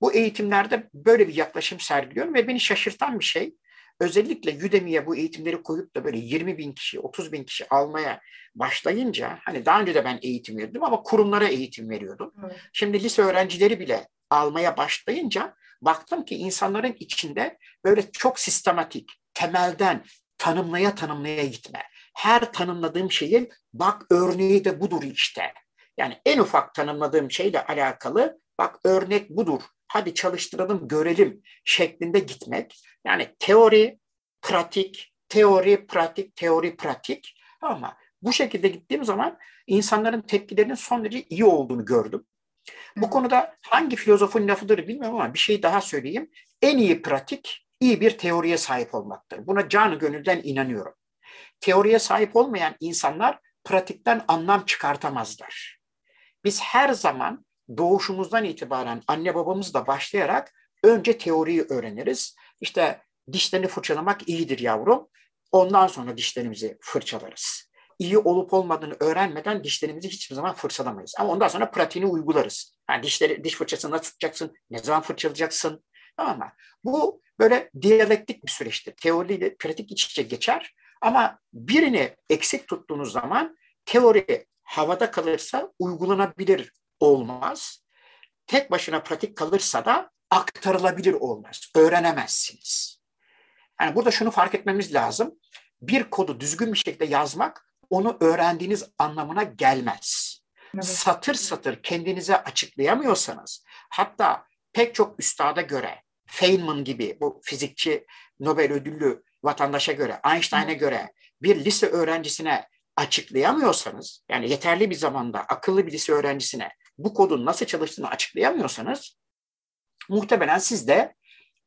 bu eğitimlerde böyle bir yaklaşım sergiliyorum ve beni şaşırtan bir şey. Özellikle Udemy'ye bu eğitimleri koyup da böyle 20.000 kişi, 30.000 kişi almaya başlayınca, hani daha önce de ben eğitim verdim ama kurumlara eğitim veriyordum. Evet. Şimdi lise öğrencileri bile almaya başlayınca baktım ki insanların içinde böyle çok sistematik, temelden tanımlaya tanımlaya gitme. Her tanımladığım şeyin bak örneği de budur işte. Yani en ufak tanımladığım şeyle alakalı bak örnek budur. Hadi çalıştıralım, görelim şeklinde gitmek. Yani teori, pratik, teori, pratik, teori, pratik. Ama bu şekilde gittiğim zaman insanların tepkilerinin son derece iyi olduğunu gördüm. Bu konuda hangi filozofun lafıdır bilmiyorum ama bir şey daha söyleyeyim. En iyi pratik, iyi bir teoriye sahip olmaktır. Buna canı gönülden inanıyorum. Teoriye sahip olmayan insanlar pratikten anlam çıkartamazlar. Biz her zaman doğuşumuzdan itibaren anne babamızla başlayarak önce teoriyi öğreniriz. İşte dişlerini fırçalamak iyidir yavrum. Ondan sonra dişlerimizi fırçalarız. İyi olup olmadığını öğrenmeden dişlerimizi hiçbir zaman fırçalamayız. Ama ondan sonra pratiğini uygularız. Yani diş fırçasını nasıl tutacaksın, ne zaman fırçalayacaksın. Tamam mı? Bu böyle diyalektik bir süreçtir. Teoriyle pratik iç içe geçer. Ama birini eksik tuttuğunuz zaman teori havada kalırsa uygulanabilir olmaz. Tek başına pratik kalırsa da aktarılabilir olmaz. Öğrenemezsiniz. Yani burada şunu fark etmemiz lazım. Bir kodu düzgün bir şekilde yazmak onu öğrendiğiniz anlamına gelmez. Evet. Satır satır kendinize açıklayamıyorsanız, hatta pek çok üstada göre, Feynman gibi bu fizikçi Nobel ödüllü vatandaşa göre, Einstein'a göre bir lise öğrencisine açıklayamıyorsanız, yani yeterli bir zamanda akıllı bir lise öğrencisine bu kodun nasıl çalıştığını açıklayamıyorsanız muhtemelen siz de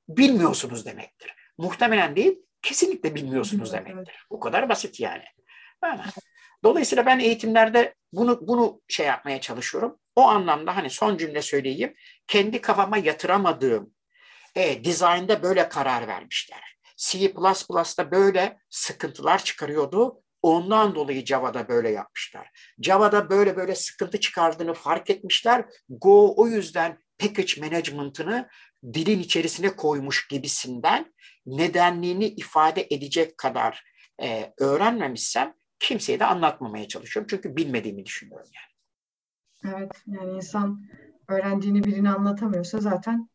bilmiyorsunuz demektir. Muhtemelen değil, kesinlikle bilmiyorsunuz demektir. Bu kadar basit yani. Dolayısıyla ben eğitimlerde bunu şey yapmaya çalışıyorum. O anlamda hani son cümle söyleyeyim. Kendi kafama yatıramadığım dizaynda böyle karar vermişler. C++'da böyle sıkıntılar çıkarıyordu. Ondan dolayı Java'da böyle yapmışlar. Java'da böyle sıkıntı çıkardığını fark etmişler. Go o yüzden package management'ını dilin içerisine koymuş gibisinden nedenliğini ifade edecek kadar öğrenmemişsem kimseye de anlatmamaya çalışıyorum. Çünkü bilmediğimi düşünüyorum yani. Evet, yani insan öğrendiğini birine anlatamıyorsa zaten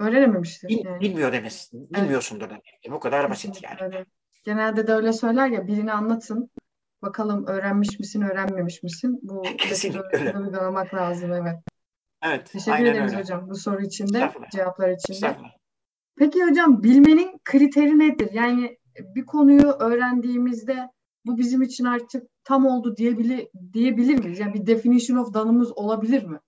öğrenememiştir. Yani. Bilmiyor demesin, bilmiyorsundur demek. Bu kadar basit yani. Evet. Genelde de öyle söyler ya, birini anlatın. Bakalım öğrenmiş misin, öğrenmemiş misin? Bu kesinlikle uygulamak lazım, evet. Evet. Teşekkür ederiz öyle. Hocam bu soru için de, cevaplar için de. Peki hocam, bilmenin kriteri nedir? Yani bir konuyu öğrendiğimizde bu bizim için artık tam oldu diyebilir miyiz? Yani bir definition of done'ımız olabilir mi?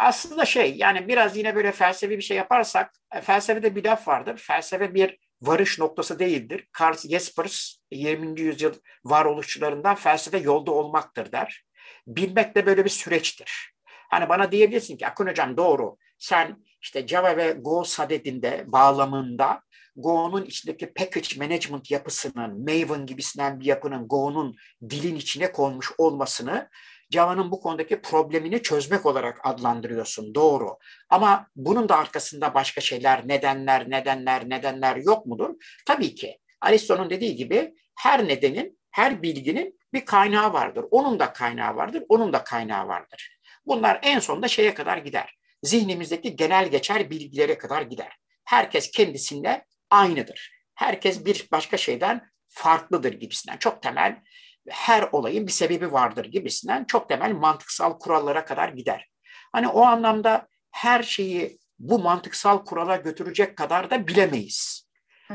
Aslında yani biraz yine böyle felsefi bir şey yaparsak, felsefede bir laf vardır. Felsefe bir varış noktası değildir. Karl Jaspers 20. yüzyıl varoluşçularından felsefe yolda olmaktır der. Bilmek de böyle bir süreçtir. Hani bana diyebilirsin ki Akın hocam doğru. Sen işte Java ve Go sadedinde, bağlamında Go'nun içindeki package management yapısının, Maven gibisinden bir yapının Go'nun dilin içine konmuş olmasını Java'nın bu konudaki problemini çözmek olarak adlandırıyorsun. Doğru. Ama bunun da arkasında başka şeyler, nedenler yok mudur? Tabii ki. Aristo'nun dediği gibi her nedenin, her bilginin bir kaynağı vardır. Onun da kaynağı vardır, onun da kaynağı vardır. Bunlar en sonunda şeye kadar gider. Zihnimizdeki genel geçer bilgilere kadar gider. Herkes kendisinde aynıdır. Herkes bir başka şeyden farklıdır gibisinden. Çok temel, her olayın bir sebebi vardır gibisinden çok temel mantıksal kurallara kadar gider. Hani o anlamda her şeyi bu mantıksal kurala götürecek kadar da bilemeyiz.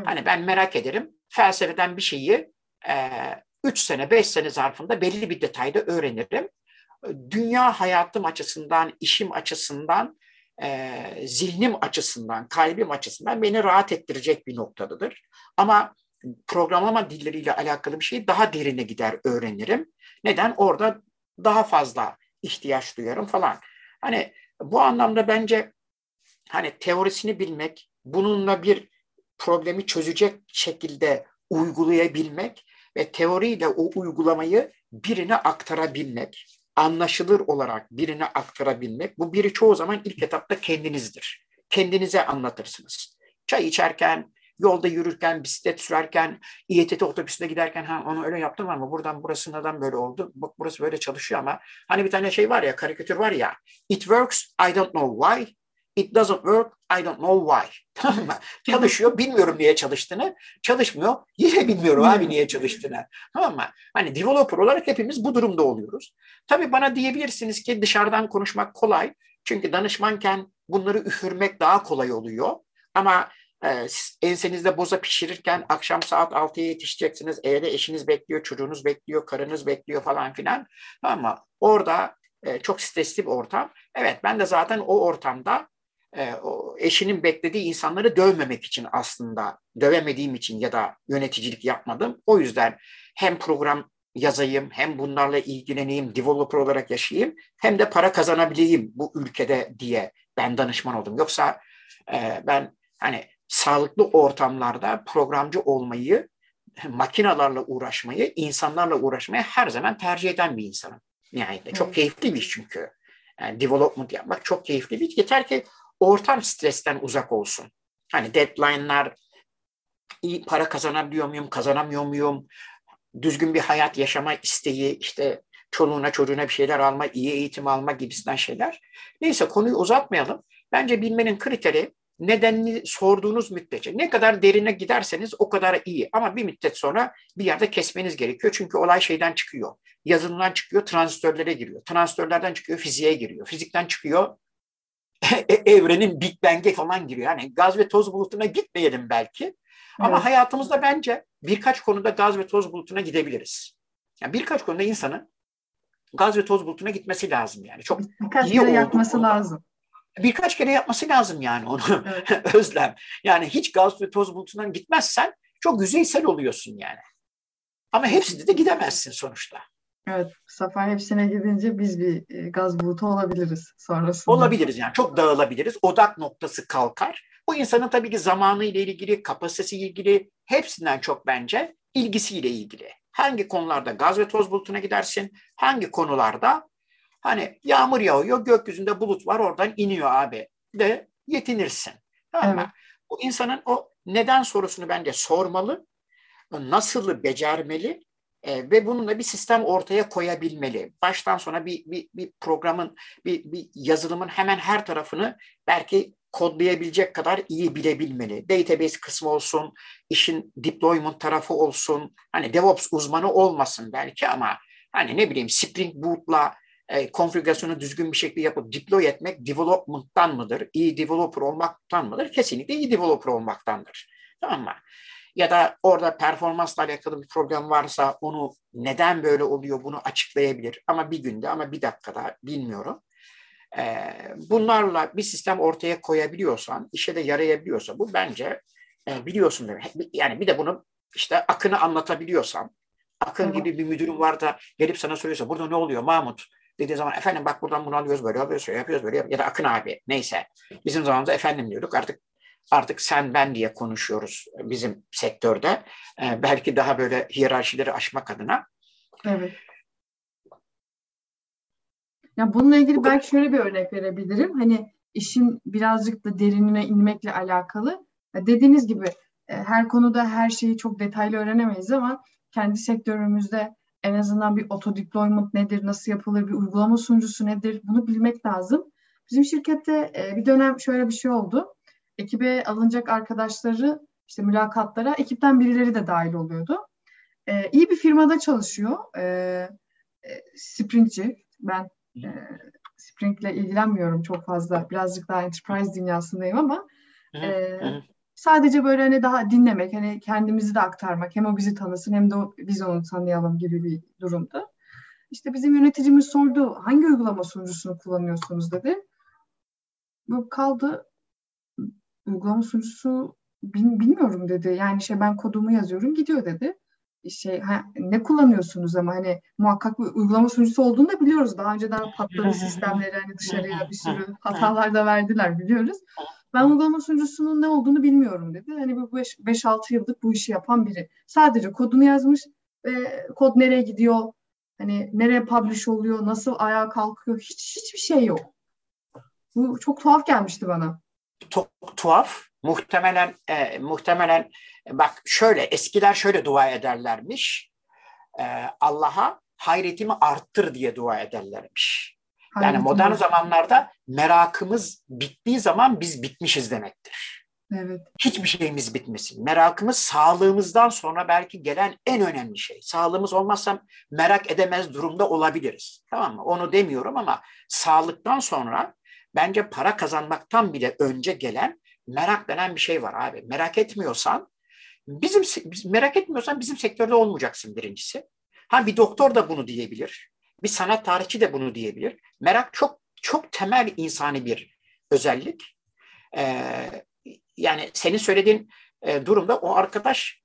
Hani ben merak ederim, felsefeden bir şeyi 3 sene, 5 sene zarfında belli bir detayda öğrenirim. Dünya hayatım açısından, işim açısından, zihnim açısından, kalbim açısından beni rahat ettirecek bir noktadadır. Ama programlama dilleriyle alakalı bir şeyi daha derine gider öğrenirim. Neden? Orada daha fazla ihtiyaç duyarım falan. Hani bu anlamda bence hani teorisini bilmek, bununla bir problemi çözecek şekilde uygulayabilmek ve teoriyle o uygulamayı birine aktarabilmek, anlaşılır olarak birine aktarabilmek, bu biri çoğu zaman ilk etapta kendinizdir. Kendinize anlatırsınız. Çay içerken, yolda yürürken, bisiklet sürerken, İETT otobüsüne giderken onu öyle yaptım ama buradan burası neden böyle oldu? Bak burası böyle çalışıyor ama hani bir tane şey var ya, karikatür var ya. It works, I don't know why. It doesn't work, I don't know why. Tamam mı? Çalışıyor, bilmiyorum niye çalıştığını. Çalışmıyor, yine bilmiyorum abi niye çalıştığını. Tamam mı? Hani developer olarak hepimiz bu durumda oluyoruz. Tabii bana diyebilirsiniz ki dışarıdan konuşmak kolay. Çünkü danışmanken bunları üfürmek daha kolay oluyor. Ama ensenizde boza pişirirken akşam saat 6'ya yetişeceksiniz. Evde eşiniz bekliyor, çocuğunuz bekliyor, karınız bekliyor falan filan. Ama orada çok stresli bir ortam. Evet, ben de zaten o ortamda eşinin beklediği insanları dövmemek için aslında, dövemediğim için ya da yöneticilik yapmadım. O yüzden hem program yazayım, hem bunlarla ilgileneyim, developer olarak yaşayayım, hem de para kazanabileyim bu ülkede diye ben danışman oldum. Yoksa ben hani sağlıklı ortamlarda programcı olmayı, makinalarla uğraşmayı, insanlarla uğraşmayı her zaman tercih eden bir insanım. Yani çok keyifli bir iş çünkü. Yani development yapmak çok keyifli bir iş. Yeter ki ortam stresten uzak olsun. Hani deadline'lar, iyi para kazanabiliyor muyum, kazanamıyor muyum, düzgün bir hayat yaşama isteği, işte çoluğuna çocuğuna bir şeyler alma, iyi eğitim alma gibisinden şeyler. Neyse, konuyu uzatmayalım. Bence bilmenin kriteri nedenini sorduğunuz müddetçe, ne kadar derine giderseniz o kadar iyi. Ama bir müddet sonra bir yerde kesmeniz gerekiyor. Çünkü olay şeyden çıkıyor. Yazılımdan çıkıyor, transistörlere giriyor. Transistörlerden çıkıyor, fiziğe giriyor. Fizikten çıkıyor, evrenin Big Bang'e falan giriyor. Yani gaz ve toz bulutuna gitmeyelim belki. Ama hayatımızda bence birkaç konuda gaz ve toz bulutuna gidebiliriz. Yani birkaç konuda insanın gaz ve toz bulutuna gitmesi lazım yani. Çok birkaç kere yapması lazım. Birkaç kere yapması lazım yani onu. Evet. Özlem. Yani hiç gaz ve toz bulutundan gitmezsen çok yüzeysel oluyorsun yani. Ama hepsinde de gidemezsin sonuçta. Evet, bu sefer hepsine gidince biz bir gaz bulutu olabiliriz sonrasında. Olabiliriz yani, çok dağılabiliriz. Odak noktası kalkar. Bu insanın tabii ki zamanıyla ilgili, kapasitesiyle ilgili, hepsinden çok bence ilgisiyle ilgili. Hangi konularda gaz ve toz bulutuna gidersin, hangi konularda hani yağmur yağıyor, gökyüzünde bulut var, oradan iniyor abi de yetinirsin. Tamam mı? Evet. Bu insanın o neden sorusunu bence sormalı, nasılı becermeli ve bununla bir sistem ortaya koyabilmeli. Baştan sona bir programın, bir yazılımın hemen her tarafını belki kodlayabilecek kadar iyi bilebilmeli. Database kısmı olsun, işin deployment tarafı olsun, hani DevOps uzmanı olmasın belki ama hani ne bileyim Spring Boot'la konfigürasyonu düzgün bir şekilde yapıp deploy etmek development'tan mıdır? İyi developer olmaktan mıdır? Kesinlikle iyi developer olmaktandır. Tamam mı? Ya da orada performansla alakalı bir problem varsa onu, neden böyle oluyor, bunu açıklayabilir. Ama bir günde, ama bir dakikada, bilmiyorum. Bunlarla bir sistem ortaya koyabiliyorsan, işe de yarayabiliyorsa bu bence biliyorsundur. Yani bir de bunun işte Akın'ı anlatabiliyorsam, Akın gibi bir müdürüm var da gelip sana soruyorsa burada ne oluyor Mahmut dediği zaman efendim bak buradan bunu alıyoruz böyle yapıyoruz, yapıyoruz böyle yapıyoruz. Ya da Akın abi neyse bizim zamanımızda efendim diyorduk artık sen ben diye konuşuyoruz bizim sektörde. Belki daha böyle hiyerarşileri aşmak adına. Evet. Ya bununla ilgili belki şöyle bir örnek verebilirim. Hani işin birazcık da derinine inmekle alakalı. Dediğiniz gibi her konuda her şeyi çok detaylı öğrenemeyiz ama kendi sektörümüzde en azından bir auto-deployment nedir, nasıl yapılır, bir uygulama sunucusu nedir bunu bilmek lazım. Bizim şirkette bir dönem şöyle bir şey oldu. Ekibe alınacak arkadaşları işte mülakatlara ekipten birileri de dahil oluyordu. İyi bir firmada çalışıyor. Sprintçi. Ben Spring'le ilgilenmiyorum çok fazla. Birazcık daha enterprise dünyasındayım ama sadece böyle hani daha dinlemek, hani kendimizi de aktarmak. Hem o bizi tanısın hem de biz onu tanıyalım gibi bir durumda. İşte bizim yöneticimiz sordu, hangi uygulama sunucusunu kullanıyorsunuz dedi. Bu kaldı. Uygulama sunucusu bilmiyorum dedi. Yani ben kodumu yazıyorum gidiyor dedi. Ne kullanıyorsunuz ama hani muhakkak bir uygulama sunucusu olduğunu da biliyoruz. Daha önceden patladı sistemleri hani dışarıya bir sürü hatalar da verdiler biliyoruz. Ben uygulama sunucusunun ne olduğunu bilmiyorum dedi. Hani bu 5-6 yıllık bu işi yapan biri. Sadece kodunu yazmış ve kod nereye gidiyor, hani nereye publish oluyor, nasıl ayağa kalkıyor hiçbir şey yok. Bu çok tuhaf gelmişti bana. Tuhaf. Muhtemelen bak şöyle eskiler şöyle dua ederlermiş. Allah'a hayretimi arttır diye dua ederlermiş. Yani modern zamanlarda merakımız bittiği zaman biz bitmişiz demektir. Evet. Hiçbir şeyimiz bitmesin. Merakımız sağlığımızdan sonra belki gelen en önemli şey. Sağlığımız olmazsa merak edemez durumda olabiliriz. Tamam mı? Onu demiyorum ama sağlıktan sonra bence para kazanmaktan bile önce gelen merak denen bir şey var abi. Merak etmiyorsan bizim sektörde olmayacaksın birincisi. Bir doktor da bunu diyebilir. Bir sanat tarihçi de bunu diyebilir. Merak çok temel insani bir özellik. Yani senin söylediğin durumda o arkadaş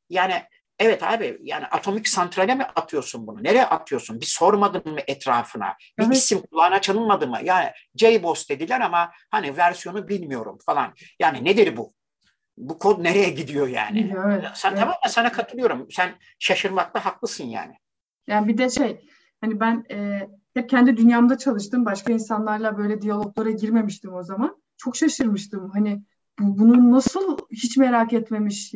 evet abi atomik santrale mi atıyorsun bunu? Nereye atıyorsun? Bir sormadın mı etrafına? Bir isim kulağına çalınmadı mı? JBoss dediler ama versiyonu bilmiyorum falan. Nedir bu? Bu kod nereye gidiyor ? Evet, tamam mı? Sana katılıyorum. Sen şaşırmakta haklısın . Bir de ben hep kendi dünyamda çalıştım. Başka insanlarla böyle diyaloglara girmemiştim o zaman. Çok şaşırmıştım. Bunu nasıl hiç merak etmemiş?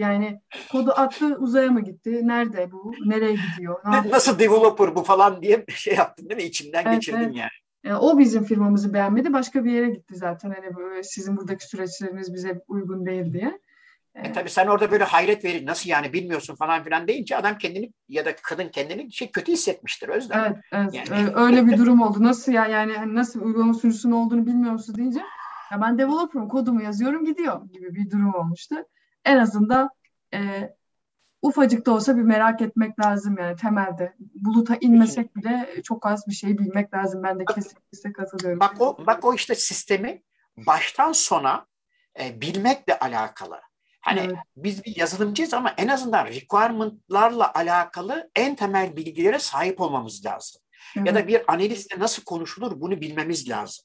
Kodu attı uzaya mı gitti? Nerede bu? Nereye gidiyor? Nasıl developer bu falan diye yaptın değil mi? İçinden geçirdin . O bizim firmamızı beğenmedi. Başka bir yere gitti zaten. Böyle sizin buradaki süreçleriniz bize uygun değil diye. Tabii sen orada böyle hayret verir. Nasıl bilmiyorsun falan filan deyince adam kendini ya da kadın kendini kötü hissetmiştir Özlem. Evet. Öyle bir durum oldu. Nasıl nasıl uygulama sunucusunun olduğunu bilmiyor musun deyince ben developer'ım, kodumu yazıyorum gidiyor gibi bir durum olmuştu. En azından ufacık da olsa bir merak etmek lazım temelde. Buluta inmesek bile çok az bir şey bilmek lazım. Ben de kesinlikle katılıyorum. Bak o işte sistemi baştan sona bilmekle alakalı. Evet. Biz bir yazılımcıyız ama en azından requirement'larla alakalı en temel bilgilere sahip olmamız lazım. Evet. Ya da bir analistle nasıl konuşulur bunu bilmemiz lazım.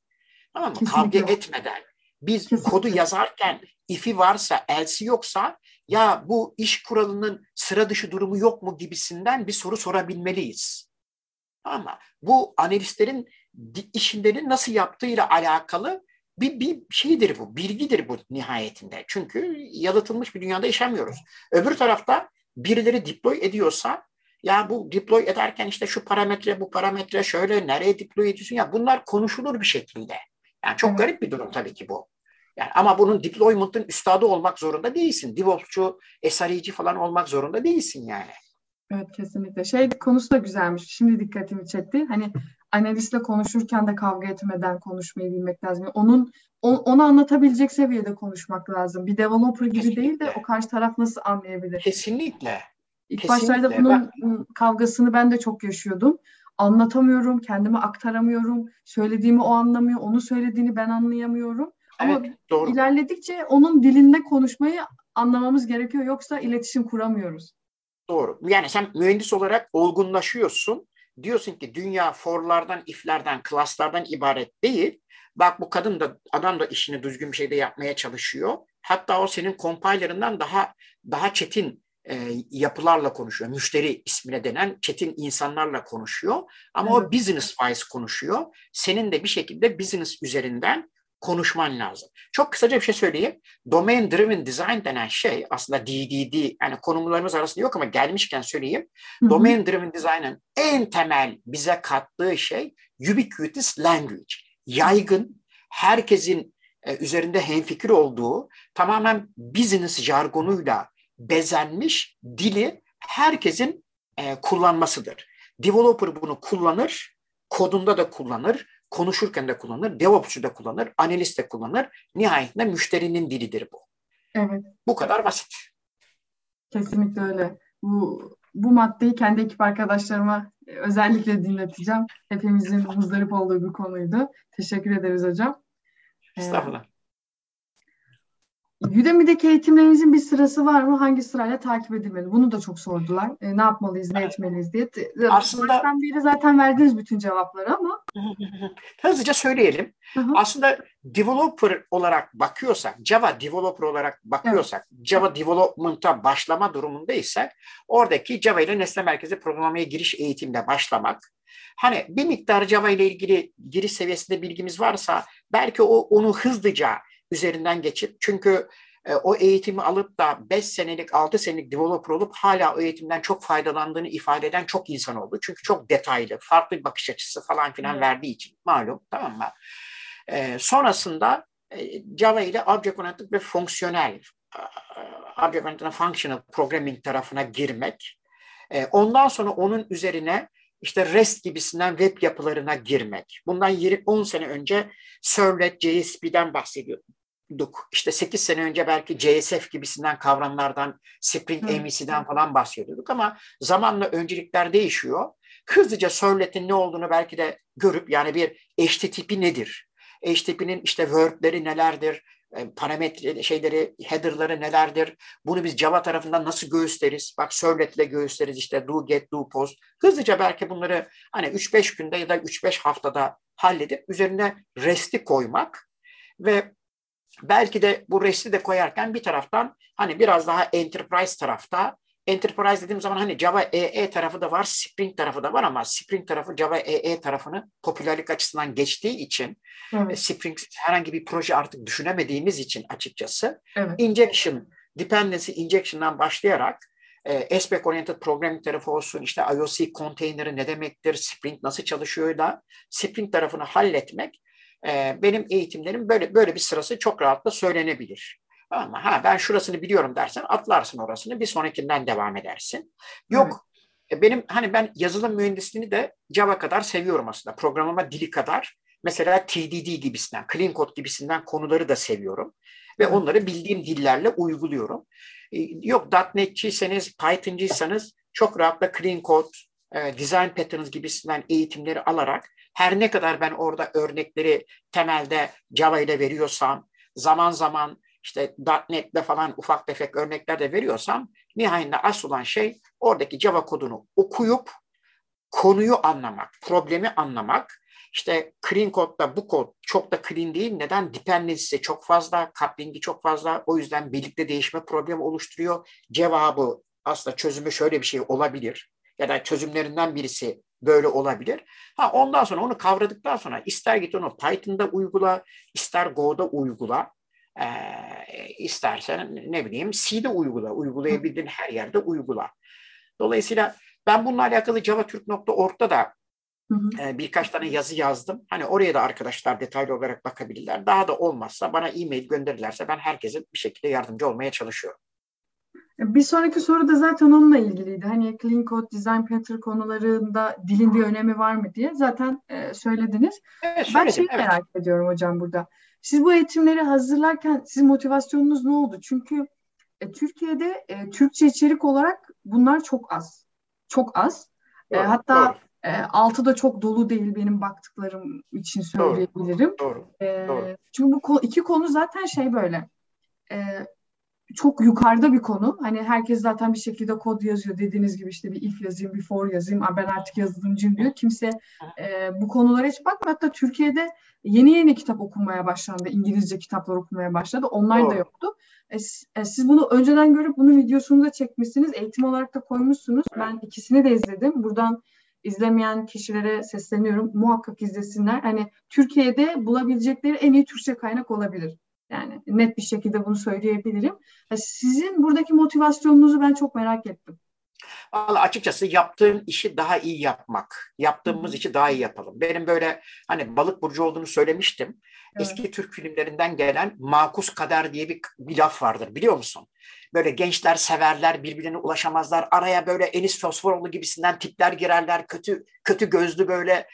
Tamam mı? Kesinlikle. Kavga etmeden. Biz kodu yazarken if'i varsa, else'i yoksa bu iş kuralının sıra dışı durumu yok mu gibisinden bir soru sorabilmeliyiz. Ama bu analistlerin işlerini nasıl yaptığıyla alakalı bir şeydir bu, bilgidir bu nihayetinde. Çünkü yalıtılmış bir dünyada yaşamıyoruz. Öbür tarafta birileri deploy ediyorsa bu deploy ederken şu parametre, bu parametre şöyle nereye deploy ediyorsun bunlar konuşulur bir şekilde. Çok garip bir durum tabii ki bu. Ama bunun deployment'ın üstadı olmak zorunda değilsin. DevOps'cu, SRE'ci falan olmak zorunda değilsin . Evet kesinlikle. Konusu da güzelmiş. Şimdi dikkatimi çekti. Analistle konuşurken de kavga etmeden konuşmayı bilmek lazım. Onu anlatabilecek seviyede konuşmak lazım. Bir developer gibi kesinlikle. Değil de o karşı taraf nasıl anlayabilir? Kesinlikle. İlk başlarda bunun kavgasını ben de çok yaşıyordum. Anlatamıyorum, kendimi aktaramıyorum. Söylediğimi o anlamıyor, onun söylediğini ben anlayamıyorum. Ama ilerledikçe onun dilinde konuşmayı anlamamız gerekiyor. Yoksa iletişim kuramıyoruz. Doğru. Yani sen mühendis olarak olgunlaşıyorsun. Diyorsun ki dünya forlardan, iflerden, class'lardan ibaret değil. Bak bu kadın da, adam da işini düzgün bir şeyde yapmaya çalışıyor. Hatta o senin compiler'ından daha çetin yapılarla konuşuyor. Müşteri ismine denen çetin insanlarla konuşuyor. Ama o business wise konuşuyor. Senin de bir şekilde business üzerinden konuşman lazım. Çok kısaca bir şey söyleyeyim. Domain Driven Design denen şey aslında DDD, yani konumlarımız arasında yok ama gelmişken söyleyeyim. Domain Driven Design'ın en temel bize kattığı şey ubiquitous language. Yaygın, herkesin üzerinde hemfikir olduğu, tamamen business jargonuyla bezenmiş dili herkesin kullanmasıdır. Developer bunu kullanır, kodunda da kullanır, konuşurken de kullanır, DevOps'u da kullanır, analist de kullanır. Nihayetinde müşterinin dilidir bu. Evet. Bu kadar basit. Kesinlikle öyle. Bu maddeyi kendi ekip arkadaşlarıma özellikle dinleteceğim. Hepimizin muzdarip olduğu bir konuydu. Teşekkür ederiz hocam. Estağfurullah. Udemy'deki eğitimlerimizin bir sırası var mı? Hangi sırayla takip edilmeli? Bunu da çok sordular. Ne yapmalıyız, ne etmeliyiz diye. Aslında biri zaten verdiniz bütün cevapları ama. Hızlıca söyleyelim. Hı-hı. Aslında developer olarak bakıyorsak, Java developer olarak bakıyorsak, evet. Java development'a başlama durumundaysak, oradaki Java ile nesne merkezi programlamaya giriş eğitimine başlamak. Hani bir miktar Java ile ilgili giriş seviyesinde bilgimiz varsa, belki onu hızlıca üzerinden geçip, çünkü o eğitimi alıp da 5 senelik, 6 senelik developer olup hala o eğitimden çok faydalandığını ifade eden çok insan oldu. Çünkü çok detaylı, farklı bir bakış açısı falan filan verdiği için malum, tamam mı? Sonrasında Java ile Object Oriented ve Functional, Object Oriented Functional Programming tarafına girmek. Ondan sonra onun üzerine İşte REST gibisinden web yapılarına girmek. Bundan 10 sene önce Servlet, JSF'den bahsediyorduk. İşte 8 sene önce belki JSF gibisinden kavramlardan, Spring MVC'den falan bahsediyorduk. Ama zamanla öncelikler değişiyor. Hızlıca Servlet'in ne olduğunu belki de görüp, yani bir HTTP nedir? HTTP'nin işte word'leri nelerdir? Parametre şeyleri, header'ları nelerdir? Bunu biz Java tarafından nasıl göğüsleriz? Bak Servlet'le göğüsleriz, işte do get, do post. Hızlıca belki bunları hani 3-5 günde ya da 3-5 haftada halledip üzerine REST'i koymak ve belki de bu REST'i de koyarken bir taraftan hani biraz daha enterprise tarafta, enterprise dediğim zaman hani Java EE tarafı da var, Spring tarafı da var ama Spring tarafı Java EE tarafını popülerlik açısından geçtiği için Spring herhangi bir proje artık düşünemediğimiz için açıkçası injection, dependency injection'dan başlayarak Aspect Oriented Programming tarafı olsun, işte IOC container'ı ne demektir, Spring nasıl çalışıyor da Spring tarafını halletmek benim eğitimlerim böyle bir sırası çok rahatla söylenebilir. Ama ben şurasını biliyorum dersen atlarsın orasını, bir sonrakinden devam edersin. Yok, benim hani ben yazılım mühendisliğini de Java kadar seviyorum aslında. Programlama dili kadar. Mesela TDD gibisinden, Clean Code gibisinden konuları da seviyorum. Ve onları bildiğim dillerle uyguluyorum. Yok, .NET'ciyseniz, Python'cıysanız çok rahatla Clean Code, Design Patterns gibisinden eğitimleri alarak, her ne kadar ben orada örnekleri temelde Java ile veriyorsam, zaman zaman İşte .NET'de falan ufak tefek örnekler de veriyorsam, nihayetinde asıl olan şey oradaki Java kodunu okuyup konuyu anlamak, problemi anlamak. İşte clean code'da bu kod çok da clean değil. Neden? Dependency'si çok fazla, coupling'i çok fazla. O yüzden birlikte değişme problemi oluşturuyor. Cevabı aslında çözümü şöyle bir şey olabilir. Ya da çözümlerinden birisi böyle olabilir. Ondan sonra onu kavradıktan sonra ister git onu Python'da uygula, ister Go'da uygula. İstersen ne bileyim C'de uygula, uygulayabildiğin her yerde uygula. Dolayısıyla ben bununla alakalı javatürk.org'da da birkaç tane yazı yazdım. Hani oraya da arkadaşlar detaylı olarak bakabilirler. Daha da olmazsa bana e-mail gönderirlerse ben herkese bir şekilde yardımcı olmaya çalışıyorum. Bir sonraki soru da zaten onunla ilgiliydi. Hani Clean Code, Design Pattern konularında dilin bir önemi var mı diye zaten söylediniz. Evet, ben merak ediyorum hocam burada. Siz bu eğitimleri hazırlarken sizin motivasyonunuz ne oldu? Çünkü Türkiye'de Türkçe içerik olarak bunlar çok az. Çok az. Doğru, hatta doğru. Altı da çok dolu değil benim baktıklarım için söyleyebilirim. Doğru, doğru. Çünkü bu iki konu zaten şey böyle. çok yukarıda bir konu. Hani herkes zaten bir şekilde kod yazıyor. Dediğiniz gibi işte bir if yazayım, bir for yazayım. Ben artık yazılımcıyım diyor. Kimse bu konulara hiç bakmıyor. Hatta Türkiye'de yeni kitap okunmaya başlandı. İngilizce kitaplar okunmaya başladı. Onlar da yoktu. Siz bunu önceden görüp bunun videosunu da çekmişsiniz. Eğitim olarak da koymuşsunuz. Ben ikisini de izledim. Buradan izlemeyen kişilere sesleniyorum. Muhakkak izlesinler. Hani Türkiye'de bulabilecekleri en iyi Türkçe kaynak olabilir. Yani net bir şekilde bunu söyleyebilirim. Sizin buradaki motivasyonunuzu ben çok merak ettim. Vallahi açıkçası yaptığım işi daha iyi yapmak. Yaptığımız işi daha iyi yapalım. Benim böyle hani balık burcu olduğunu söylemiştim. Evet. Eski Türk filmlerinden gelen makus kader diye bir laf vardır, biliyor musun? Böyle gençler severler, birbirine ulaşamazlar. Araya böyle Enis Fosforoğlu gibisinden tipler girerler. Kötü gözlü böyle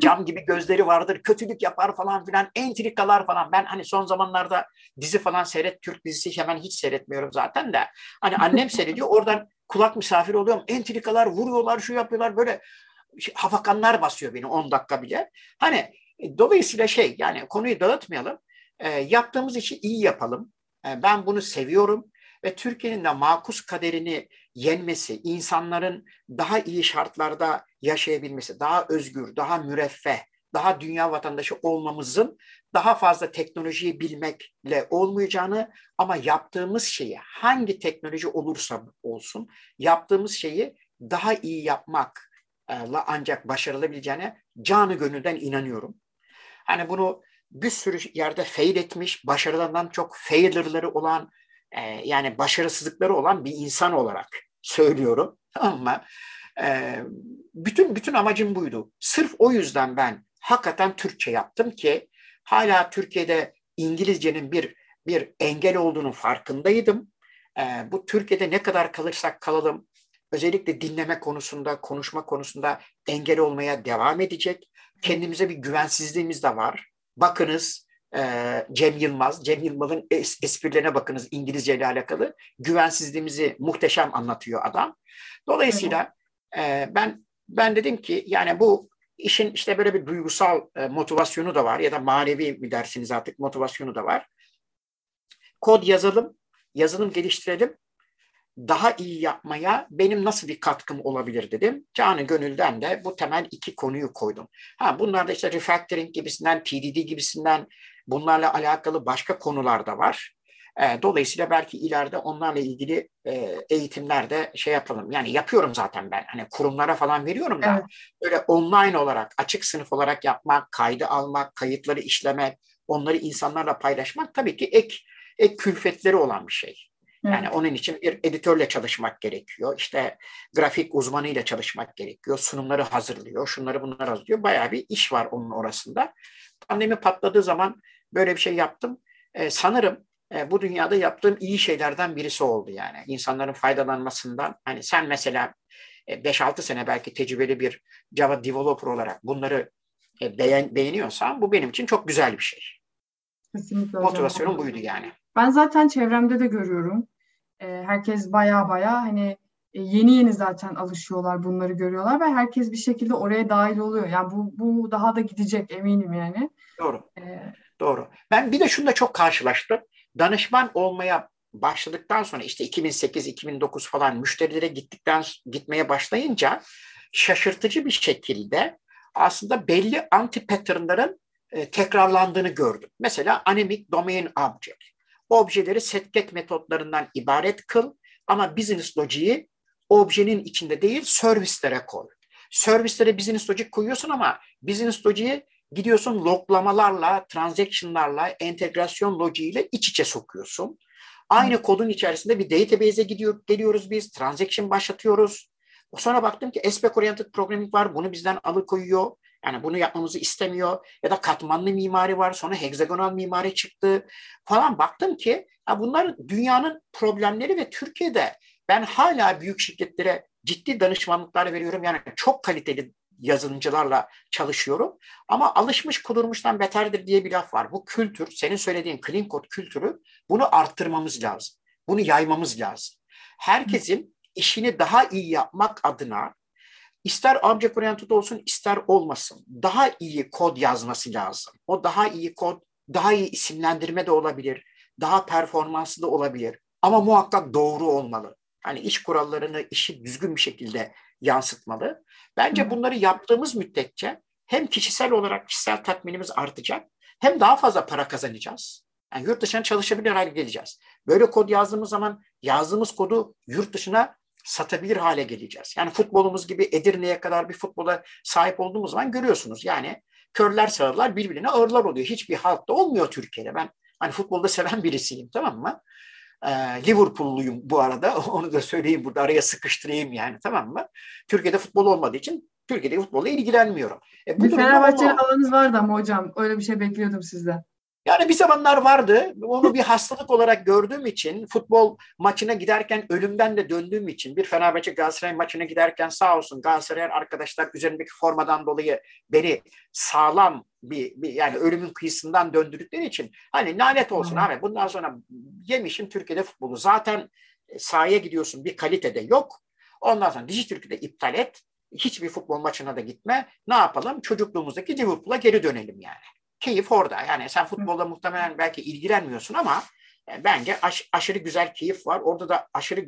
cam gibi gözleri vardır. Kötülük yapar falan filan. Entrikalar falan. Ben hani son zamanlarda dizi falan Türk dizisi hemen hiç seyretmiyorum zaten de. Hani annem seyrediyor. Oradan kulak misafiri oluyorum. Entrikalar vuruyorlar, şu yapıyorlar. Böyle hafakanlar basıyor beni 10 dakika bile. Hani dolayısıyla yani konuyu dağıtmayalım. Yaptığımız işi iyi yapalım. Ben bunu seviyorum. Ve Türkiye'nin de makus kaderini yenmesi, insanların daha iyi şartlarda yaşayabilmesi, daha özgür, daha müreffeh, daha dünya vatandaşı olmamızın daha fazla teknolojiyi bilmekle olmayacağını ama yaptığımız şeyi, hangi teknoloji olursa olsun, yaptığımız şeyi daha iyi yapmakla ancak başarılabileceğine canı gönülden inanıyorum. Hani bunu bir sürü yerde fail etmiş, başarılarından çok failerları olan, yani başarısızlıkları olan bir insan olarak söylüyorum, tamam mı? Bütün amacım buydu. Sırf o yüzden ben hakikaten Türkçe yaptım ki hala Türkiye'de İngilizcenin bir engel olduğunu farkındaydım. Bu Türkiye'de ne kadar kalırsak kalalım, özellikle dinleme konusunda, konuşma konusunda engel olmaya devam edecek. Kendimize bir güvensizliğimiz de var. Bakınız. Cem Yılmaz'ın esprilerine bakınız İngilizce ile alakalı. Güvensizliğimizi muhteşem anlatıyor adam. Dolayısıyla ben dedim ki yani bu işin işte böyle bir duygusal motivasyonu da var ya da manevi mi dersiniz artık, motivasyonu da var. Kod yazalım, yazılım geliştirelim, daha iyi yapmaya benim nasıl bir katkım olabilir dedim. Canı gönülden de bu temel iki konuyu koydum. Bunlar da işte refactoring gibisinden, TDD gibisinden, bunlarla alakalı başka konular da var. Dolayısıyla belki ileride onlarla ilgili eğitimlerde yapalım. Yani yapıyorum zaten ben. Hani kurumlara falan veriyorum da. Evet. Böyle online olarak, açık sınıf olarak yapmak, kaydı almak, kayıtları işlemek, onları insanlarla paylaşmak tabii ki ek külfetleri olan bir şey. Yani onun için bir editörle çalışmak gerekiyor. İşte grafik uzmanıyla çalışmak gerekiyor. Sunumları hazırlıyor. Şunları bunları hazırlıyor. Bayağı bir iş var onun orasında. Pandemi patladığı zaman böyle bir şey yaptım. Sanırım bu dünyada yaptığım iyi şeylerden birisi oldu yani. İnsanların faydalanmasından. Hani sen mesela 5-6 sene belki tecrübeli bir Java developer olarak bunları beğeniyorsan bu benim için çok güzel bir şey. Kesinlikle. Motivasyonum buydu yani. Ben zaten çevremde de görüyorum. Herkes baya hani yeni zaten alışıyorlar, bunları görüyorlar ve herkes bir şekilde oraya dahil oluyor. Yani bu daha da gidecek eminim yani. Doğru. Doğru. Ben bir de şununla çok karşılaştım. Danışman olmaya başladıktan sonra işte 2008-2009 falan müşterilere gitmeye başlayınca şaşırtıcı bir şekilde aslında belli anti-patternların tekrarlandığını gördüm. Mesela anemic domain object. Objeleri set-get metotlarından ibaret kıl ama business logic'i objenin içinde değil servislere koy. Servislere business logic koyuyorsun ama business logic'i gidiyorsun loglamalarla, transaction'larla, entegrasyon logic'iyle iç içe sokuyorsun. Aynı kodun içerisinde bir database'e geliyoruz biz, transaction başlatıyoruz. Sonra baktım ki Aspect Oriented Programming var, bunu bizden alıkoyuyor. Yani bunu yapmamızı istemiyor ya da katmanlı mimari var, sonra heksagonal mimari çıktı falan. Baktım ki bunlar dünyanın problemleri ve Türkiye'de ben hala büyük şirketlere ciddi danışmanlıklar veriyorum. Yani çok kaliteli yazılımcılarla çalışıyorum ama alışmış kudurmuştan beterdir diye bir laf var. Bu kültür, senin söylediğin clean code kültürü, bunu arttırmamız lazım, bunu yaymamız lazım. Herkesin işini daha iyi yapmak adına İster object oriented olsun, ister olmasın, daha iyi kod yazması lazım. O daha iyi kod, daha iyi isimlendirme de olabilir, daha performanslı da olabilir. Ama muhakkak doğru olmalı. Hani iş kurallarını, işi düzgün bir şekilde yansıtmalı. Bence bunları yaptığımız müddetçe hem kişisel olarak kişisel tatminimiz artacak, hem daha fazla para kazanacağız. Yani yurt dışına çalışabilir hale geleceğiz. Böyle kod yazdığımız zaman yazdığımız kodu yurt dışına satabilir hale geleceğiz. Yani futbolumuz gibi Edirne'ye kadar bir futbola sahip olduğumuz zaman görüyorsunuz. Yani körler sağırlar birbirine ağırlar oluyor. Hiçbir halk da olmuyor Türkiye'de. Ben hani futbolda seven birisiyim, tamam mı? Liverpool'luyum bu arada. Onu da söyleyeyim burada, araya sıkıştırayım yani, tamam mı? Türkiye'de futbol olmadığı için Türkiye'de futbolla ilgilenmiyorum. Fenerbahçe'li alanınız vardı ama hocam. Öyle bir şey bekliyordum sizden. Yani bir zamanlar vardı. Onu bir hastalık olarak gördüğüm için, futbol maçına giderken ölümden de döndüğüm için, bir Fenerbahçe Galatasaray maçına giderken sağ olsun Galatasaray arkadaşlar üzerimdeki formadan dolayı beni sağlam bir yani ölümün kıyısından döndürdükleri için hani lanet olsun abi, bundan sonra yemişim Türkiye'de futbolu. Zaten sahaya gidiyorsun, bir kalitede yok. Ondan sonra Dijitürk'ü iptal et. Hiçbir futbol maçına da gitme. Ne yapalım? Çocukluğumuzdaki Liverpool'a geri dönelim yani. Keyif orada. Yani sen futbolda muhtemelen belki ilgilenmiyorsun ama bence aşırı güzel keyif var. Orada da aşırı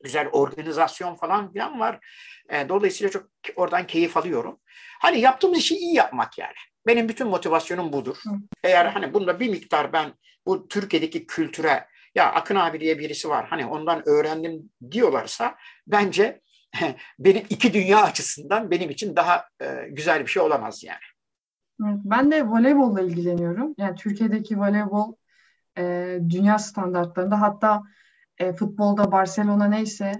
güzel organizasyon falan filan var. Dolayısıyla çok oradan keyif alıyorum. Hani yaptığımız işi iyi yapmak yani. Benim bütün motivasyonum budur. Eğer hani bunda bir miktar ben bu Türkiye'deki kültüre, ya Akın abi diye birisi var, hani ondan öğrendim diyorlarsa, bence benim iki dünya açısından benim için daha güzel bir şey olamaz yani. Ben de voleybolla ilgileniyorum. Yani Türkiye'deki voleybol dünya standartlarında, hatta futbolda Barcelona neyse.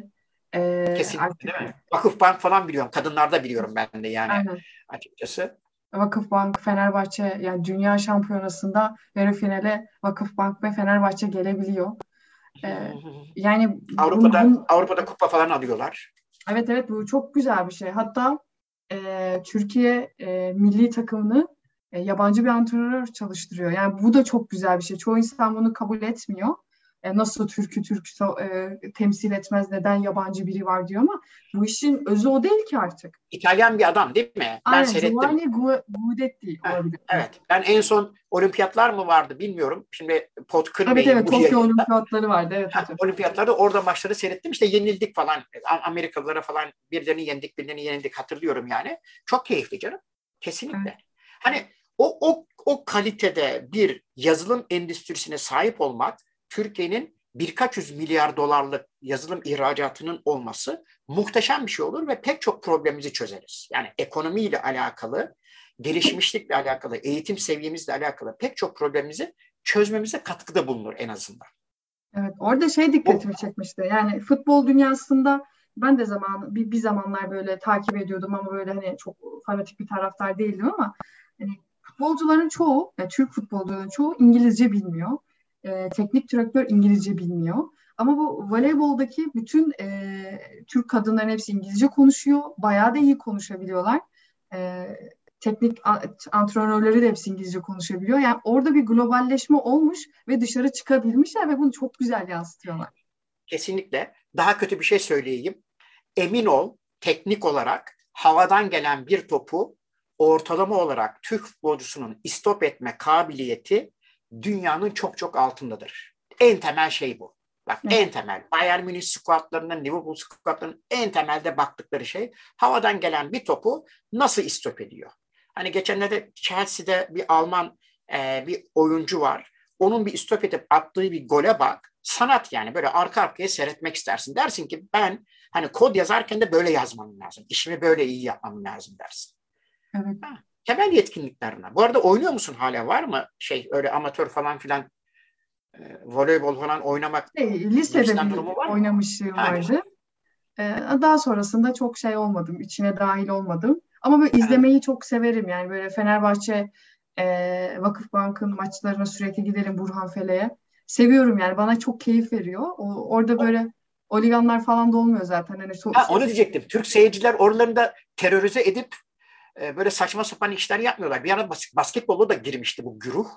Kesinlikle artık, değil mi? Vakıfbank falan biliyorum. Kadınlarda biliyorum ben de yani, aynen. Açıkçası. Vakıfbank, Fenerbahçe, yani dünya şampiyonasında yarı finale Vakıfbank ve Fenerbahçe gelebiliyor. Yani Avrupa'da kupa falan alıyorlar. Evet, bu çok güzel bir şey. Hatta Türkiye milli takımını yabancı bir antrenör çalıştırıyor. Yani bu da çok güzel bir şey. Çoğu insan bunu kabul etmiyor. Nasıl Türk'ü temsil etmez, neden yabancı biri var diyor, ama bu işin özü o değil ki artık. İtalyan bir adam değil mi? Aynen, ben seyrettim. Giovanni Guidetti olabilir. Evet. Ben en son olimpiyatlar mı vardı bilmiyorum. Şimdi pot kırmayın. Evet, Tokyo olimpiyatları vardı. Evet. Olimpiyatlarda orada maçları seyrettim. İşte yenildik falan. Amerikalılara falan birilerini yendik hatırlıyorum yani. Çok keyifli canım. Kesinlikle. Evet. Hani o kalitede bir yazılım endüstrisine sahip olmak, Türkiye'nin birkaç yüz milyar dolarlık yazılım ihracatının olması muhteşem bir şey olur ve pek çok problemimizi çözeriz. Yani ekonomiyle alakalı, gelişmişlikle alakalı, eğitim seviyemizle alakalı pek çok problemimizi çözmemize katkıda bulunur en azından. Evet, orada dikkatimi çekmişti. Yani futbol dünyasında ben de bir zamanlar böyle takip ediyordum ama böyle hani çok fanatik bir taraftar değildim, ama hani futbolcuların çoğu, yani Türk futbolcuların çoğu İngilizce bilmiyor. Teknik direktör İngilizce bilmiyor. Ama bu voleyboldaki bütün Türk kadınların hepsi İngilizce konuşuyor. Bayağı da iyi konuşabiliyorlar. Teknik antrenörleri de hepsi İngilizce konuşabiliyor. Yani orada bir globalleşme olmuş ve dışarı çıkabilmişler ve bunu çok güzel yansıtıyorlar. Kesinlikle. Daha kötü bir şey söyleyeyim. Emin ol, teknik olarak havadan gelen bir topu ortalama olarak Türk futbolcusunun istop etme kabiliyeti dünyanın çok çok altındadır. En temel şey bu. Bak, en temel. Bayern Münih squatlarından, Liverpool squatlarının en temelde baktıkları şey, havadan gelen bir topu nasıl istop ediyor. Hani geçenlerde Chelsea'de bir Alman bir oyuncu var. Onun bir istop edip attığı bir gole bak. Sanat yani, böyle arka arkaya seyretmek istersin. Dersin ki ben hani kod yazarken de böyle yazmam lazım. İşimi böyle iyi yapmam lazım dersin. Evet. Ha. Temel yetkinliklerine. Bu arada oynuyor musun hala? Var mı öyle amatör falan filan voleybol falan oynamak? Lisede oynamışlığım vardı. Daha sonrasında çok olmadım. İçine dahil olmadım. Ama böyle izlemeyi çok severim. Yani böyle Fenerbahçe Vakıfbank'ın maçlarına sürekli giderim, Burhan Fele'ye. Seviyorum yani. Bana çok keyif veriyor. Orada böyle oliganlar falan da olmuyor zaten. Hani onu diyecektim. Türk seyirciler oralarını da terörize edip böyle saçma sapan işler yapmıyorlar. Bir ara basketbola da girmişti bu güruh.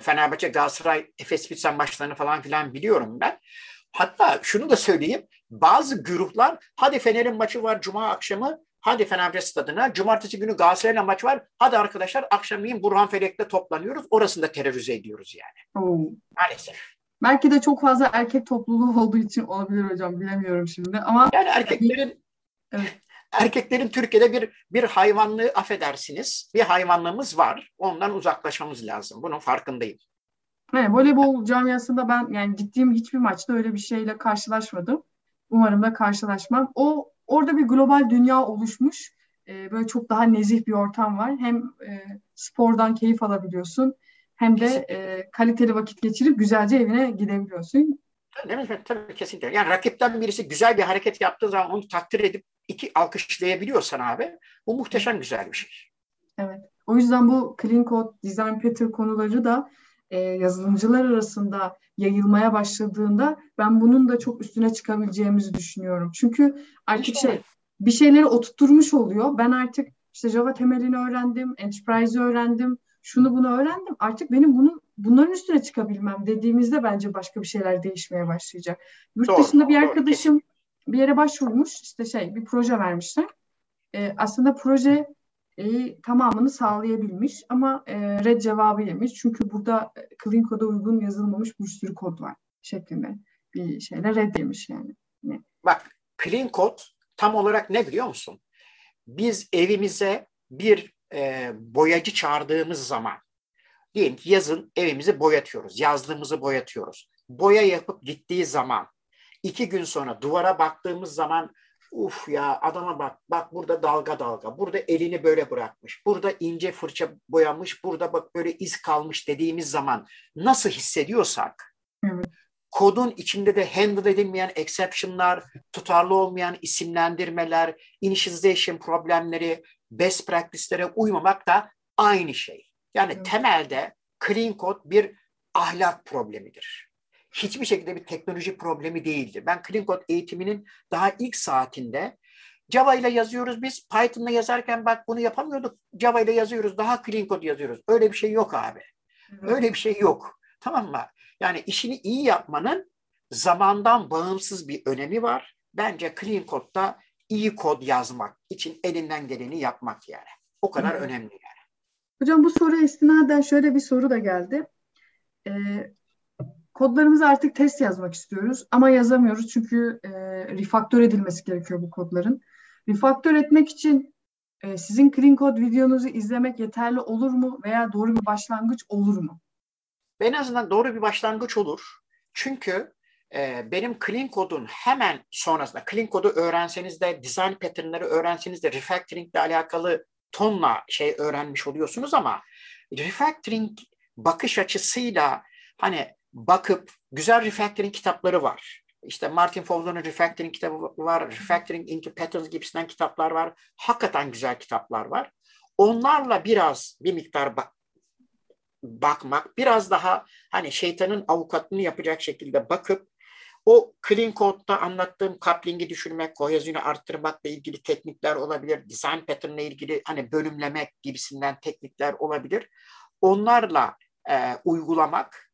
Fenerbahçe, Galatasaray, Efes Pilsen maçlarını falan filan biliyorum ben. Hatta şunu da söyleyeyim. Bazı güruhlar, hadi Fener'in maçı var cuma akşamı, hadi Fenerbahçe stadına, cumartesi günü Galatasaray'la maç var, hadi arkadaşlar akşamleyin Burhan Felek'te toplanıyoruz, orasında terörize ediyoruz yani. Maalesef. Belki de çok fazla erkek topluluğu olduğu için olabilir hocam, bilemiyorum şimdi ama yani erkeklerin Türkiye'de bir hayvanlığı, affedersiniz, bir hayvanlığımız var. Ondan uzaklaşmamız lazım. Bunun farkındayım. Evet, voleybol camiasında ben yani gittiğim hiçbir maçta öyle bir şeyle karşılaşmadım. Umarım da karşılaşmam. Orada bir global dünya oluşmuş. Böyle çok daha nezih bir ortam var. Hem spordan keyif alabiliyorsun hem de kaliteli vakit geçirip güzelce evine gidebiliyorsun. Tabii kesinlikle. Yani rakipten birisi güzel bir hareket yaptığı zaman onu takdir edip alkışlayabiliyorsan abi, bu muhteşem güzel bir şey. Evet. O yüzden bu Clean Code, Design Pattern konuları da yazılımcılar arasında yayılmaya başladığında ben bunun da çok üstüne çıkabileceğimizi düşünüyorum. Çünkü artık bir şeyleri oturtturmuş oluyor. Ben artık Java temelini öğrendim, Enterprise'ı öğrendim, şunu bunu öğrendim. Artık benim bunların üstüne çıkabilmem dediğimizde bence başka bir şeyler değişmeye başlayacak. Yurt dışında bir arkadaşım bir yere başvurmuş, bir proje vermişler. Aslında proje tamamını sağlayabilmiş ama red cevabı yemiş. Çünkü burada Clean Code'a uygun yazılmamış bir sürü kod var şeklinde bir şeyle red yemiş yani. Bak, Clean Code tam olarak ne biliyor musun? Biz evimize bir boyacı çağırdığımız zaman, diyelim ki yazın evimizi boyatıyoruz, yazlığımızı boyatıyoruz. Boya yapıp gittiği zaman, 2 gün sonra duvara baktığımız zaman uf ya adama bak burada dalga, burada elini böyle bırakmış, burada ince fırça boyamış, burada bak böyle iz kalmış dediğimiz zaman nasıl hissediyorsak, evet, kodun içinde de handle edilmeyen exception'lar, tutarlı olmayan isimlendirmeler, initialization problemleri, best practice'lere uymamak da aynı şey. Yani temelde Clean Code bir ahlak problemidir. Hiçbir şekilde bir teknoloji problemi değildir. Ben Clean Code eğitiminin daha ilk saatinde Java ile yazıyoruz biz. Python'la yazarken bak bunu yapamıyorduk. Java ile yazıyoruz. Daha Clean Code yazıyoruz. Öyle bir şey yok abi. Öyle bir şey yok. Tamam mı? Yani işini iyi yapmanın zamandan bağımsız bir önemi var. Bence Clean Code'da iyi kod yazmak için elinden geleni yapmak yani. O kadar önemli yani. Hocam bu soru istinaden şöyle bir soru da geldi. Kodlarımızı artık test yazmak istiyoruz ama yazamıyoruz çünkü refaktör edilmesi gerekiyor bu kodların. Refaktör etmek için sizin Clean Code videonuzu izlemek yeterli olur mu veya doğru bir başlangıç olur mu? En azından doğru bir başlangıç olur. Çünkü benim Clean Code'un hemen sonrasında, Clean Code'u öğrenseniz de, design pattern'ları öğrenseniz de refactoring ile alakalı tonla şey öğrenmiş oluyorsunuz ama refactoring bakış açısıyla hani bakıp güzel refactoring kitapları var. İşte Martin Fowler'ın refactoring kitabı var. Refactoring into Patterns gibisinden kitaplar var. Hakikaten güzel kitaplar var. Onlarla bir miktar bakmak, biraz daha hani şeytanın avukatını yapacak şekilde bakıp o Clean Code'da anlattığım coupling'i düşürmek, kohezyonu arttırmakla ilgili teknikler olabilir. Design pattern'la ilgili hani bölümlemek gibisinden teknikler olabilir. Onlarla uygulamak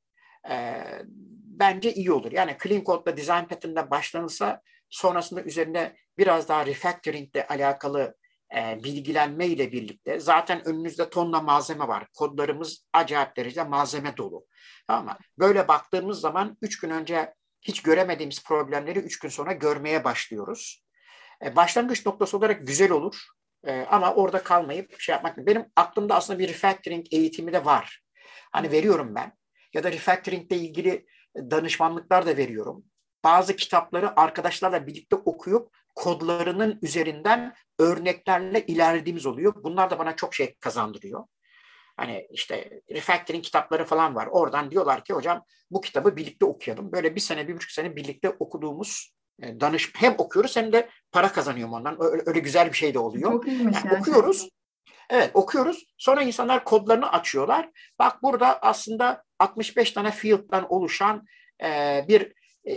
bence iyi olur. Yani Clean Code'la Design Pattern'da başlanırsa sonrasında üzerine biraz daha refactoring'le alakalı bilgilenme ile birlikte zaten önünüzde tonla malzeme var. Kodlarımız acayip derecede malzeme dolu. Tamam mı? Böyle baktığımız zaman 3 gün önce hiç göremediğimiz problemleri 3 gün sonra görmeye başlıyoruz. Başlangıç noktası olarak güzel olur ama orada kalmayıp yapmak. Benim aklımda aslında bir refactoring eğitimi de var. Hani veriyorum ben. Ya da refactoring ile ilgili danışmanlıklar da veriyorum. Bazı kitapları arkadaşlarla birlikte okuyup kodlarının üzerinden örneklerle ilerlediğimiz oluyor. Bunlar da bana çok şey kazandırıyor. Hani işte refactoring kitapları falan var. Oradan diyorlar ki hocam bu kitabı birlikte okuyalım. Böyle 1-1,5 sene birlikte okuduğumuz hem okuyoruz hem de para kazanıyorum ondan. Öyle güzel bir şey de oluyor. Yani okuyoruz. Evet, okuyoruz. Sonra insanlar kodlarını açıyorlar. Bak burada aslında 65 tane field'dan oluşan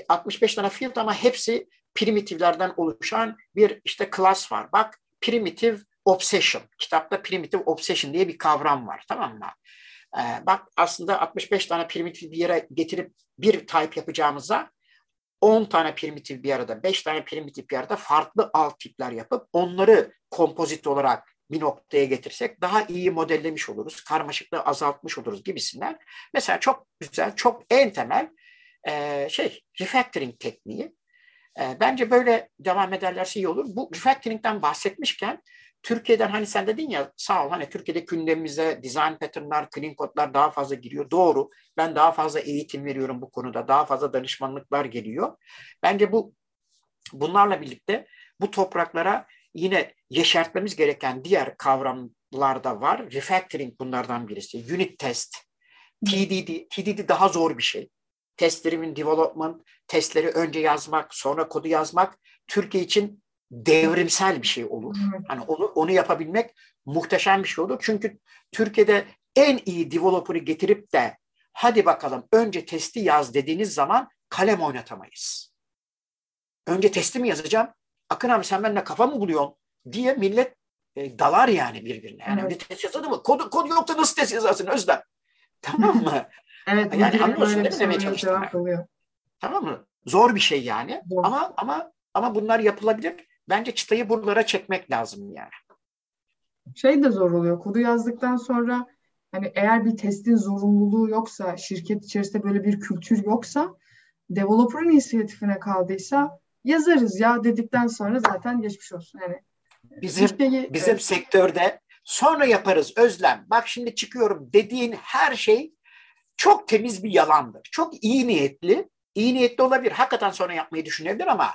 65 tane field ama hepsi primitivlerden oluşan bir class var. Bak primitive obsession. Kitapta primitive obsession diye bir kavram var. Tamam mı? Bak aslında 65 tane primitive bir yere getirip bir type yapacağımıza 10 tane primitive bir arada, 5 tane primitive bir arada farklı alt tipler yapıp onları kompozit olarak bir noktaya getirsek daha iyi modellemiş oluruz, karmaşıklığı azaltmış oluruz gibisinden. Mesela çok güzel, çok en temel refactoring tekniği. Bence böyle devam ederlerse iyi olur. Bu refactoring'den bahsetmişken Türkiye'den hani sen dedin ya sağ ol hani Türkiye'de gündemimize design pattern'lar, clean code'lar daha fazla giriyor. Doğru. Ben daha fazla eğitim veriyorum bu konuda. Daha fazla danışmanlıklar geliyor. Bence bunlarla birlikte bu topraklara yine yeşertmemiz gereken diğer kavramlar da var. Refactoring bunlardan birisi. Unit test, TDD daha zor bir şey. Test-driven development, testleri önce yazmak, sonra kodu yazmak Türkiye için devrimsel bir şey olur. Hani onu yapabilmek muhteşem bir şey olur. Çünkü Türkiye'de en iyi developer'ı getirip de hadi bakalım önce testi yaz dediğiniz zaman kalem oynatamayız. Önce testi mi yazacağım? Akın abi sen benimle kafa mı buluyorsun diye millet dalar yani birbirine. Yani önce test yazadı mı? Kod yoksa nasıl test yazarsın Özlem? Tamam mı? Evet, yani anlıyorsun değil mi demeye çalıştım. Tamam mı? Zor bir şey yani. Doğru. Ama bunlar yapılabilir. Bence çıtayı buralara çekmek lazım yani. Şey de zor oluyor. Kodu yazdıktan sonra hani eğer bir testin zorunluluğu yoksa, şirket içerisinde böyle bir kültür yoksa, developer'ın inisiyatifine kaldıysa yazarız ya dedikten sonra zaten geçmiş olsun. Yani bizim sektörde sonra yaparız Özlem. Bak şimdi çıkıyorum dediğin her şey çok temiz bir yalandır. Çok iyi niyetli olabilir. Hakikaten sonra yapmayı düşünebilir ama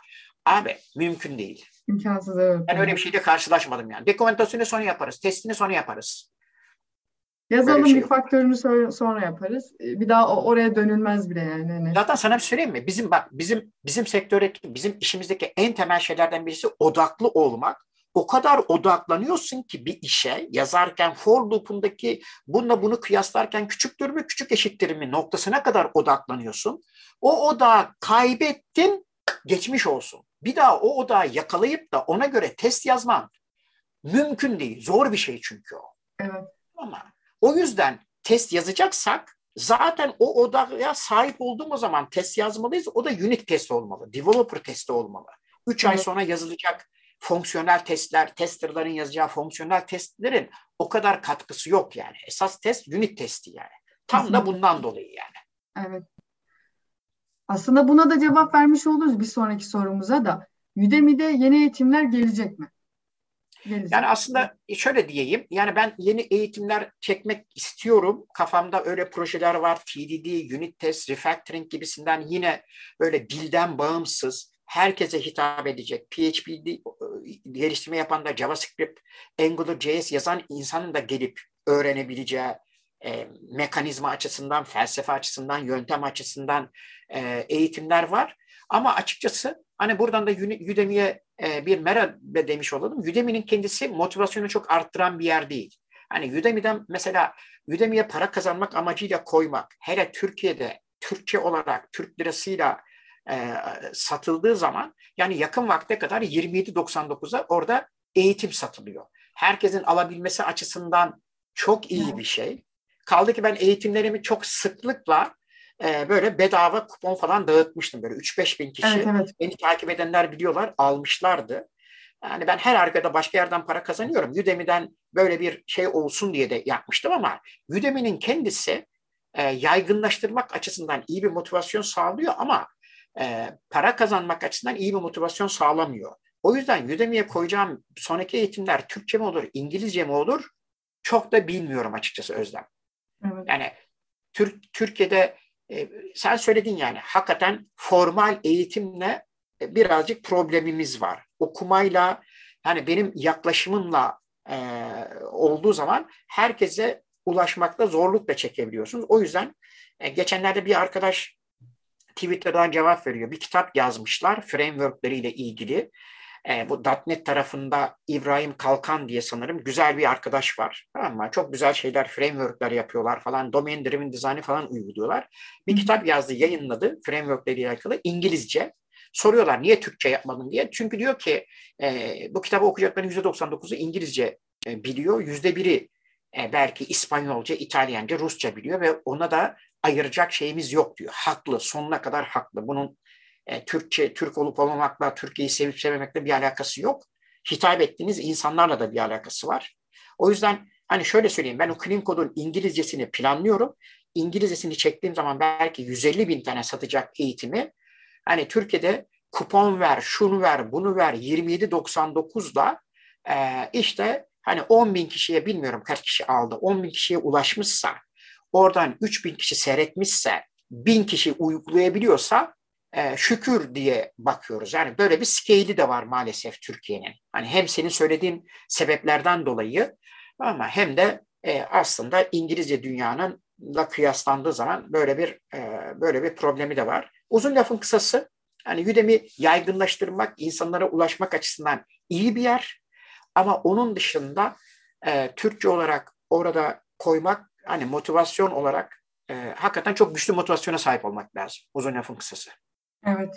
abi mümkün değil. İmkansız evet. Ben öyle bir şeyle karşılaşmadım yani. Dokumentasyonu sonra yaparız. Testini sonra yaparız. Yazalım bir faktörünü sonra yaparız. Bir daha oraya dönülmez bile yani. Zaten sana bir söyleyeyim mi? Bizim sektördeki, bizim işimizdeki en temel şeylerden birisi odaklı olmak. O kadar odaklanıyorsun ki bir işe yazarken for loop'undaki bununla bunu kıyaslarken küçüktür mü küçük eşittir mi noktasına kadar odaklanıyorsun. O odağı kaybettin geçmiş olsun. Bir daha o odağı yakalayıp da ona göre test yazman mümkün değil. Zor bir şey çünkü o. Evet. Ama o yüzden test yazacaksak zaten o odaya sahip olduğumuz zaman test yazmalıyız. O da unit test olmalı. Developer testi olmalı. 3 ay sonra yazılacak fonksiyonel testler, testerların yazacağı fonksiyonel testlerin o kadar katkısı yok yani. Esas test unit testi yani. Tam da bundan dolayı yani. Evet. Aslında buna da cevap vermiş oluruz bir sonraki sorumuza da. Udemy'de yeni eğitimler gelecek mi? Gelecek. Yani aslında şöyle diyeyim. Yani ben yeni eğitimler çekmek istiyorum. Kafamda öyle projeler var. TDD, unit test, refactoring gibisinden yine böyle dilden bağımsız herkese hitap edecek. PHP geliştirme yapan da JavaScript, Angular, JS yazan insanın da gelip öğrenebileceği mekanizma açısından, felsefe açısından, yöntem açısından eğitimler var. Ama açıkçası hani buradan da Udemy'ye bir merhaba demiş olalım. Udemy'nin kendisi motivasyonu çok arttıran bir yer değil. Hani Udemy'den mesela Udemy'ye para kazanmak amacıyla koymak, hele Türkiye'de Türkçe olarak Türk lirasıyla satıldığı zaman yani yakın vakte kadar 27.99'a orada eğitim satılıyor. Herkesin alabilmesi açısından çok iyi bir şey. Kaldı ki ben eğitimlerimi çok sıklıkla böyle bedava kupon falan dağıtmıştım. Böyle 3-5 bin kişi beni takip edenler biliyorlar almışlardı. Yani ben her arkada başka yerden para kazanıyorum. Udemy'den böyle bir şey olsun diye de yapmıştım ama Udemy'nin kendisi yaygınlaştırmak açısından iyi bir motivasyon sağlıyor ama para kazanmak açısından iyi bir motivasyon sağlamıyor. O yüzden Udemy'ye koyacağım sonraki eğitimler Türkçe mi olur, İngilizce mi olur? Çok da bilmiyorum açıkçası Özlem. Evet. Yani Türkiye'de sen söyledin yani hakikaten formal eğitimle birazcık problemimiz var. Okumayla yani benim yaklaşımımla olduğu zaman herkese ulaşmakta zorlukla çekebiliyorsunuz. O yüzden geçenlerde bir arkadaş Twitter'dan cevap veriyor. Bir kitap yazmışlar frameworkleriyle ilgili. Bu .NET tarafında İbrahim Kalkan diye sanırım güzel bir arkadaş var. Tamam mı? Çok güzel şeyler, frameworkler yapıyorlar falan. Domain Driven Design'ı falan uyguluyorlar. Bir kitap yazdı, yayınladı frameworkleriyle alakalı İngilizce. Soruyorlar niye Türkçe yapmadın diye. Çünkü diyor ki bu kitabı okuyacakların %99'u İngilizce biliyor. %1'i belki İspanyolca, İtalyanca, Rusça biliyor ve ona da ayıracak şeyimiz yok diyor. Haklı, sonuna kadar haklı. Bunun Türkçe, Türk olup olmamakla, Türkiye'yi sevip sevmemekle bir alakası yok. Hitap ettiğiniz insanlarla da bir alakası var. O yüzden hani şöyle söyleyeyim, ben o Clean Code'un İngilizcesini planlıyorum. İngilizcesini çektiğim zaman belki 150.000 tane satacak eğitimi, hani Türkiye'de kupon ver, şunu ver, bunu ver 27.99'la işte hani 10.000 kişiye, bilmiyorum kaç kişi aldı, 10.000 kişiye ulaşmışsa, oradan 3.000 kişi seyretmişse, 1.000 kişi uygulayabiliyorsa şükür diye bakıyoruz. Yani böyle bir scale'i de var maalesef Türkiye'nin. Hani hem senin söylediğin sebeplerden dolayı ama hem de aslında İngilizce dünyanınla kıyaslandığı zaman böyle bir problemi de var. Uzun lafın kısası, hani Udemy yaygınlaştırmak, insanlara ulaşmak açısından iyi bir yer ama onun dışında Türkçe olarak orada koymak, hani motivasyon olarak hakikaten çok güçlü motivasyona sahip olmak lazım. Uzun lafın kısası. Evet.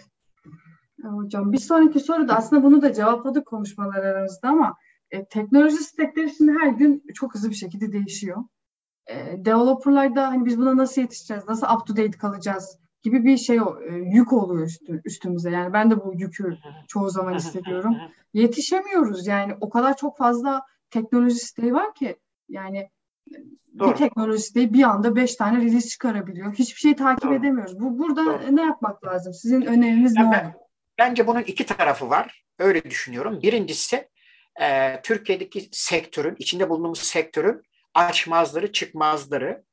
Hocam bir sonraki soru da aslında bunu da cevapladık konuşmalar aramızda ama teknoloji stekleri şimdi her gün çok hızlı bir şekilde değişiyor. Developer'larda hani biz buna nasıl yetişeceğiz, nasıl up to date kalacağız gibi bir şey yük oluyor üstümüze. Yani ben de bu yükü çoğu zaman hissediyorum. Yetişemiyoruz yani, o kadar çok fazla teknoloji siteği var ki yani. Doğru. Bir teknoloji siteyi bir anda 5 tane release çıkarabiliyor. Hiçbir şeyi takip edemiyoruz. Burada ne yapmak lazım? Sizin öneriniz ne oldu? Bence bunun iki tarafı var. Öyle düşünüyorum. Birincisi Türkiye'deki sektörün, içinde bulunduğumuz sektörün açmazları, çıkmazları.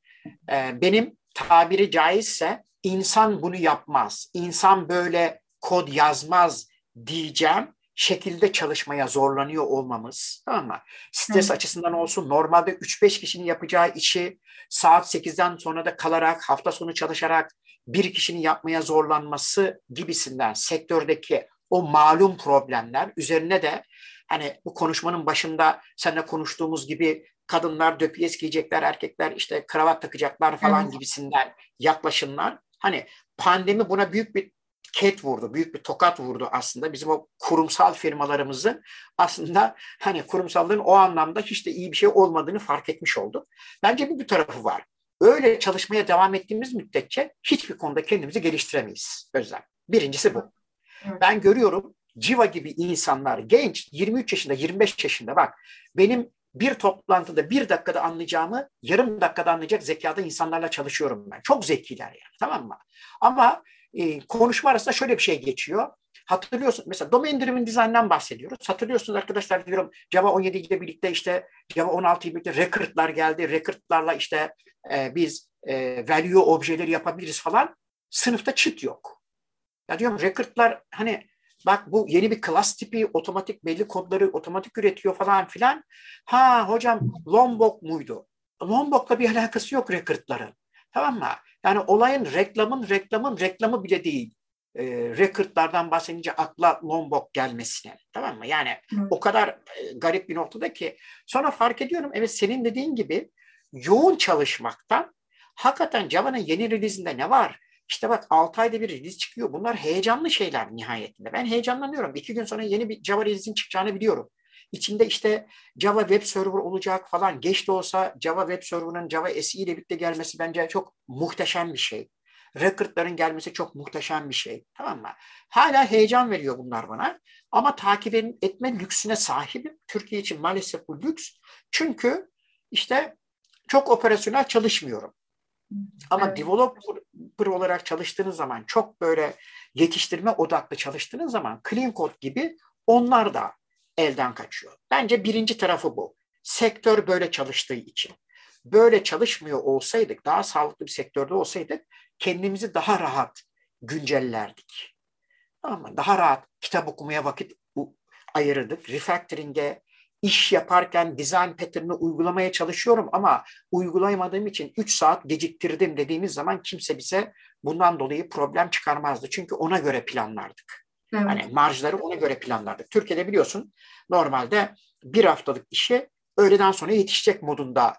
Benim tabiri caizse insan bunu yapmaz, İnsan böyle kod yazmaz diyeceğim şekilde çalışmaya zorlanıyor olmamız, tamam mı? Stres açısından olsun, normalde 3-5 kişinin yapacağı işi saat 8'den sonra da kalarak, hafta sonu çalışarak bir kişinin yapmaya zorlanması gibisinden sektördeki o malum problemler üzerine de hani bu konuşmanın başında seninle konuştuğumuz gibi kadınlar döpiyes giyecekler, erkekler işte kravat takacaklar falan gibisinden yaklaşımlar. Hani pandemi buna büyük bir ket vurdu, büyük bir tokat vurdu aslında. Bizim o kurumsal firmalarımızın aslında hani kurumsallığın o anlamda hiç de iyi bir şey olmadığını fark etmiş olduk. Bence bu bir tarafı var. Öyle çalışmaya devam ettiğimiz müddetçe hiçbir konuda kendimizi geliştiremeyiz Özlem. Birincisi bu. Ben görüyorum Civa gibi insanlar, genç, 23 yaşında, 25 yaşında, bak benim bir toplantıda bir dakikada anlayacağımı yarım dakikada anlayacak zekada insanlarla çalışıyorum ben. Çok zekiler yani, tamam mı? Ama konuşma arasında şöyle bir şey geçiyor. Hatırlıyorsunuz mesela Domain Driven Design'dan bahsediyoruz. Hatırlıyorsunuz arkadaşlar, diyorum Java 17 ile birlikte işte Java 16 ile birlikte record'lar geldi. Record'larla işte biz value objeleri yapabiliriz falan. Sınıfta çıt yok. Ya diyorum record'lar hani bak bu yeni bir class tipi, otomatik belli kodları otomatik üretiyor falan filan. Ha hocam Lombok muydu? Lombok'la bir alakası yok record'ların. Tamam mı? Yani olayın reklamı bile değil. Record'lardan bahsedince akla Lombok gelmesine. Tamam mı? Yani o kadar garip bir noktada ki. Sonra fark ediyorum, evet senin dediğin gibi yoğun çalışmaktan hakikaten Java'nın yeni release'inde ne var? İşte bak 6 ayda bir release çıkıyor. Bunlar heyecanlı şeyler nihayetinde. Ben heyecanlanıyorum. 2 gün sonra yeni bir Java release'in çıkacağını biliyorum. İçinde işte Java Web Server olacak falan. Geç de olsa Java Web Server'ın Java EE ile birlikte gelmesi bence çok muhteşem bir şey. Record'ların gelmesi çok muhteşem bir şey. Tamam mı? Hala heyecan veriyor bunlar bana. Ama takip etme lüksüne sahibim. Türkiye için maalesef bu lüks. Çünkü işte çok operasyonel çalışmıyorum. Ama developer olarak çalıştığınız zaman, çok böyle yetiştirme odaklı çalıştığınız zaman Clean Code gibi onlar da elden kaçıyor. Bence birinci tarafı bu. Sektör böyle çalıştığı için. Böyle çalışmıyor olsaydık, daha sağlıklı bir sektörde olsaydık kendimizi daha rahat güncellerdik. Ama daha rahat kitap okumaya vakit ayırırdık. Refactoring'e, iş yaparken design pattern'ı uygulamaya çalışıyorum ama uygulayamadığım için 3 saat geciktirdim dediğimiz zaman kimse bize bundan dolayı problem çıkarmazdı. Çünkü ona göre planlardık. Evet. Hani marjları ona göre planlardık. Türkiye'de biliyorsun normalde bir haftalık işi öğleden sonra yetişecek modunda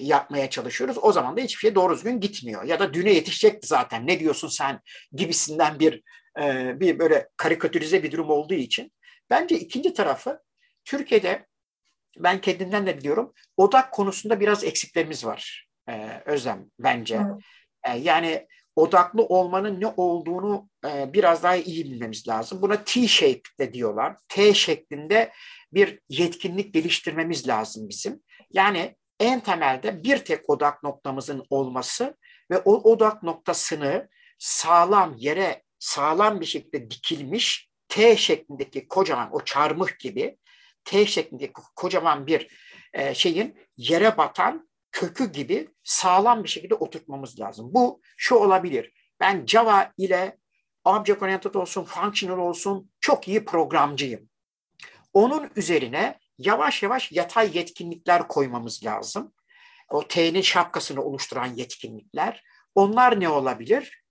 yapmaya çalışıyoruz. O zaman da hiçbir şey doğru düzgün gitmiyor. Ya da düne yetişecekti zaten, ne diyorsun sen gibisinden bir böyle karikatürize bir durum olduğu için. Bence ikinci tarafı, Türkiye'de ben kendimden de biliyorum, odak konusunda biraz eksiklerimiz var Özlem bence. Evet. Yani odaklı olmanın ne olduğunu biraz daha iyi bilmemiz lazım. Buna T-shape de diyorlar. T şeklinde bir yetkinlik geliştirmemiz lazım bizim. Yani en temelde bir tek odak noktamızın olması ve o odak noktasını sağlam yere, sağlam bir şekilde dikilmiş T şeklindeki kocaman, o çarmıh gibi T şeklindeki kocaman bir şeyin yere batan kökü gibi sağlam bir şekilde oturtmamız lazım. Bu şu olabilir. Ben Java ile object oriented olsun, functional olsun çok iyi programcıyım. Onun üzerine yavaş yavaş yatay yetkinlikler koymamız lazım. O T'nin şapkasını oluşturan yetkinlikler. Onlar ne olabilir?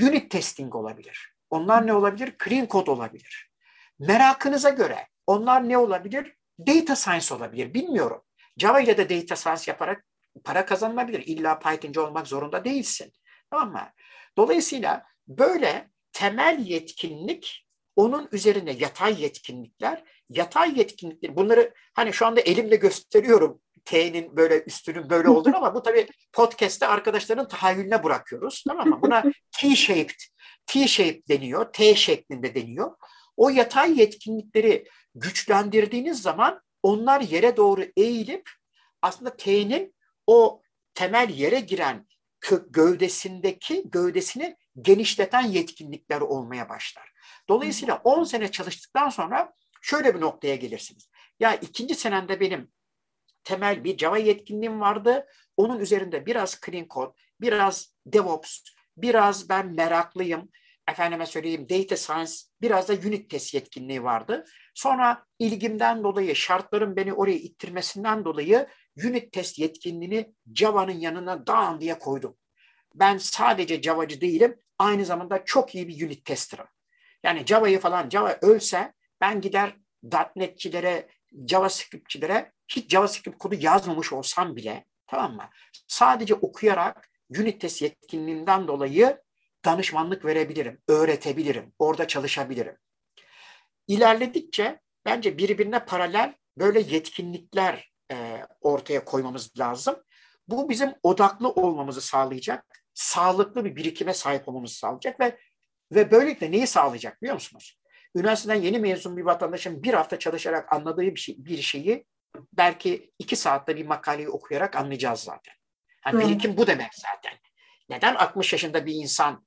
Unit testing olabilir. Onlar ne olabilir? Clean code olabilir. Merakınıza göre onlar ne olabilir? Data science olabilir. Bilmiyorum. Java ile de data science yaparak para kazanılabilir. İlla Python'cı olmak zorunda değilsin. Tamam mı? Dolayısıyla böyle temel yetkinlik, onun üzerine yatay yetkinlikler, bunları hani şu anda elimle gösteriyorum T'nin böyle üstünün böyle olduğunu ama bu tabii podcast'te arkadaşların tahayyülüne bırakıyoruz. Tamam mı? Buna T-shaped deniyor, T şeklinde deniyor. O yatay yetkinlikleri güçlendirdiğiniz zaman onlar yere doğru eğilip aslında T'nin o temel yere giren gövdesini genişleten yetkinlikler olmaya başlar. Dolayısıyla 10 sene çalıştıktan sonra şöyle bir noktaya gelirsiniz. Ya ikinci senemde benim temel bir Java yetkinliğim vardı. Onun üzerinde biraz clean code, biraz DevOps, biraz ben meraklıyım. Efendime söyleyeyim data science, biraz da unit test yetkinliği vardı. Sonra ilgimden dolayı, şartların beni oraya ittirmesinden dolayı unit test yetkinliğini Java'nın yanına dağın diye koydum. Ben sadece Java'cı değilim, aynı zamanda çok iyi bir unit tester'ım. Yani Java ölse ben gider .NET'çilere, JavaScript'çilere hiç JavaScript kodu yazmamış olsam bile, tamam mı? Sadece okuyarak unit test yetkinliğinden dolayı danışmanlık verebilirim, öğretebilirim, orada çalışabilirim. İlerledikçe bence birbirine paralel böyle yetkinlikler ortaya koymamız lazım. Bu bizim odaklı olmamızı sağlayacak, sağlıklı bir birikime sahip olmamızı sağlayacak ve böylelikle neyi sağlayacak biliyor musunuz? Üniversiteden yeni mezun bir vatandaşın bir hafta çalışarak anladığı bir şeyi belki 2 saatte bir makaleyi okuyarak anlayacağız zaten. Yani birikim bu demek zaten. Neden 60 yaşında bir insan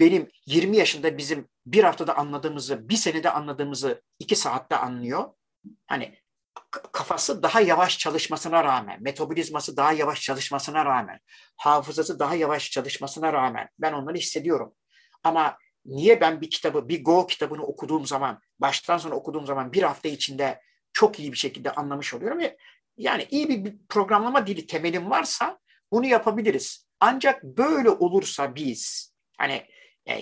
benim 20 yaşında bizim bir haftada anladığımızı, bir senede anladığımızı 2 saatte anlıyor? Hani kafası daha yavaş çalışmasına rağmen, metabolizması daha yavaş çalışmasına rağmen, hafızası daha yavaş çalışmasına rağmen ben onları hissediyorum. Ama niye ben bir kitabı, bir Go kitabını okuduğum zaman, baştan sona okuduğum zaman bir hafta içinde çok iyi bir şekilde anlamış oluyorum ve yani iyi bir programlama dili temelim varsa bunu yapabiliriz. Ancak böyle olursa biz, hani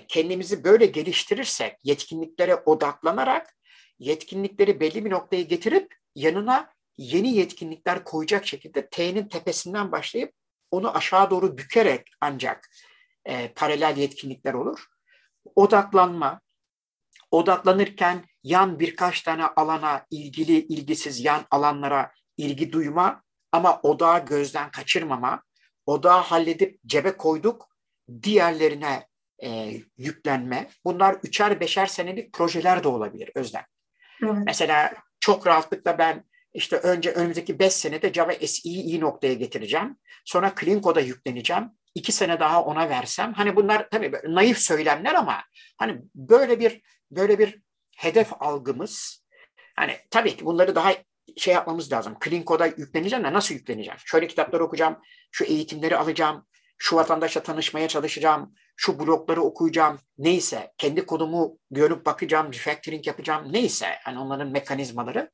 kendimizi böyle geliştirirsek, yetkinliklere odaklanarak, yetkinlikleri belli bir noktaya getirip yanına yeni yetkinlikler koyacak şekilde T'nin tepesinden başlayıp onu aşağı doğru bükerek ancak paralel yetkinlikler olur. Odaklanırken yan birkaç tane alana ilgili, ilgisiz yan alanlara ilgi duyma ama odağı gözden kaçırmama, odağı halledip cebe koyduk, diğerlerine yüklenme. Bunlar 3'er 5'er senelik projeler de olabilir Özlem. Evet. Mesela çok rahatlıkla ben işte önümüzdeki 5 senede Java EE'yi iyi noktaya getireceğim. Sonra Clean Code'a yükleneceğim. 2 sene daha ona versem. Hani bunlar tabii naif söylemler ama hani böyle bir hedef algımız. Hani tabii ki bunları daha şey yapmamız lazım. Clean Code'a yükleneceğim de nasıl yükleneceğim? Şöyle kitapları okuyacağım, şu eğitimleri alacağım, şu vatandaşla tanışmaya çalışacağım, şu blogları okuyacağım, neyse. Kendi kodumu görüp bakacağım, refactoring yapacağım, neyse. Hani onların mekanizmaları.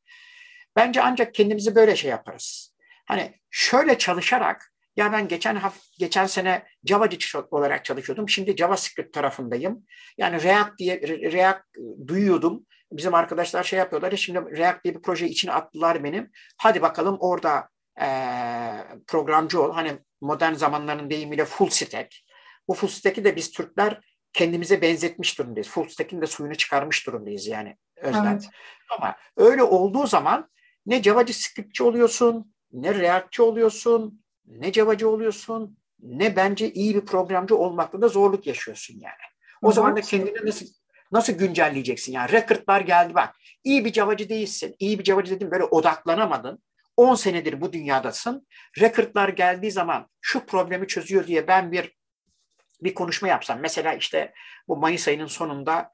Bence ancak kendimizi böyle şey yaparız. Hani şöyle çalışarak, ya ben geçen sene Java'cı olarak çalışıyordum, şimdi JavaScript tarafındayım. Yani React duyuyordum. Bizim arkadaşlar şey yapıyorlar, şimdi React diye bir proje içine attılar benim. Hadi bakalım orada programcı ol. Hani modern zamanların deyimiyle full stack. Bu full stack'i de biz Türkler kendimize benzetmiş durumdayız. Full stack'in de suyunu çıkarmış durumdayız yani Özlem. Evet. Ama öyle olduğu zaman ne JavaScript'çi oluyorsun, ne React'çi oluyorsun, ne Java'cı oluyorsun, ne bence iyi bir programcı olmakta da zorluk yaşıyorsun yani. O zaman da kendini nasıl güncelleyeceksin? Yani record'lar geldi bak. İyi bir Java'cı değilsin. İyi bir Java'cı dedim böyle odaklanamadın. 10 senedir bu dünyadasın. Record'lar geldiği zaman şu problemi çözüyor diye ben bir konuşma yapsam. Mesela işte bu Mayıs ayının sonunda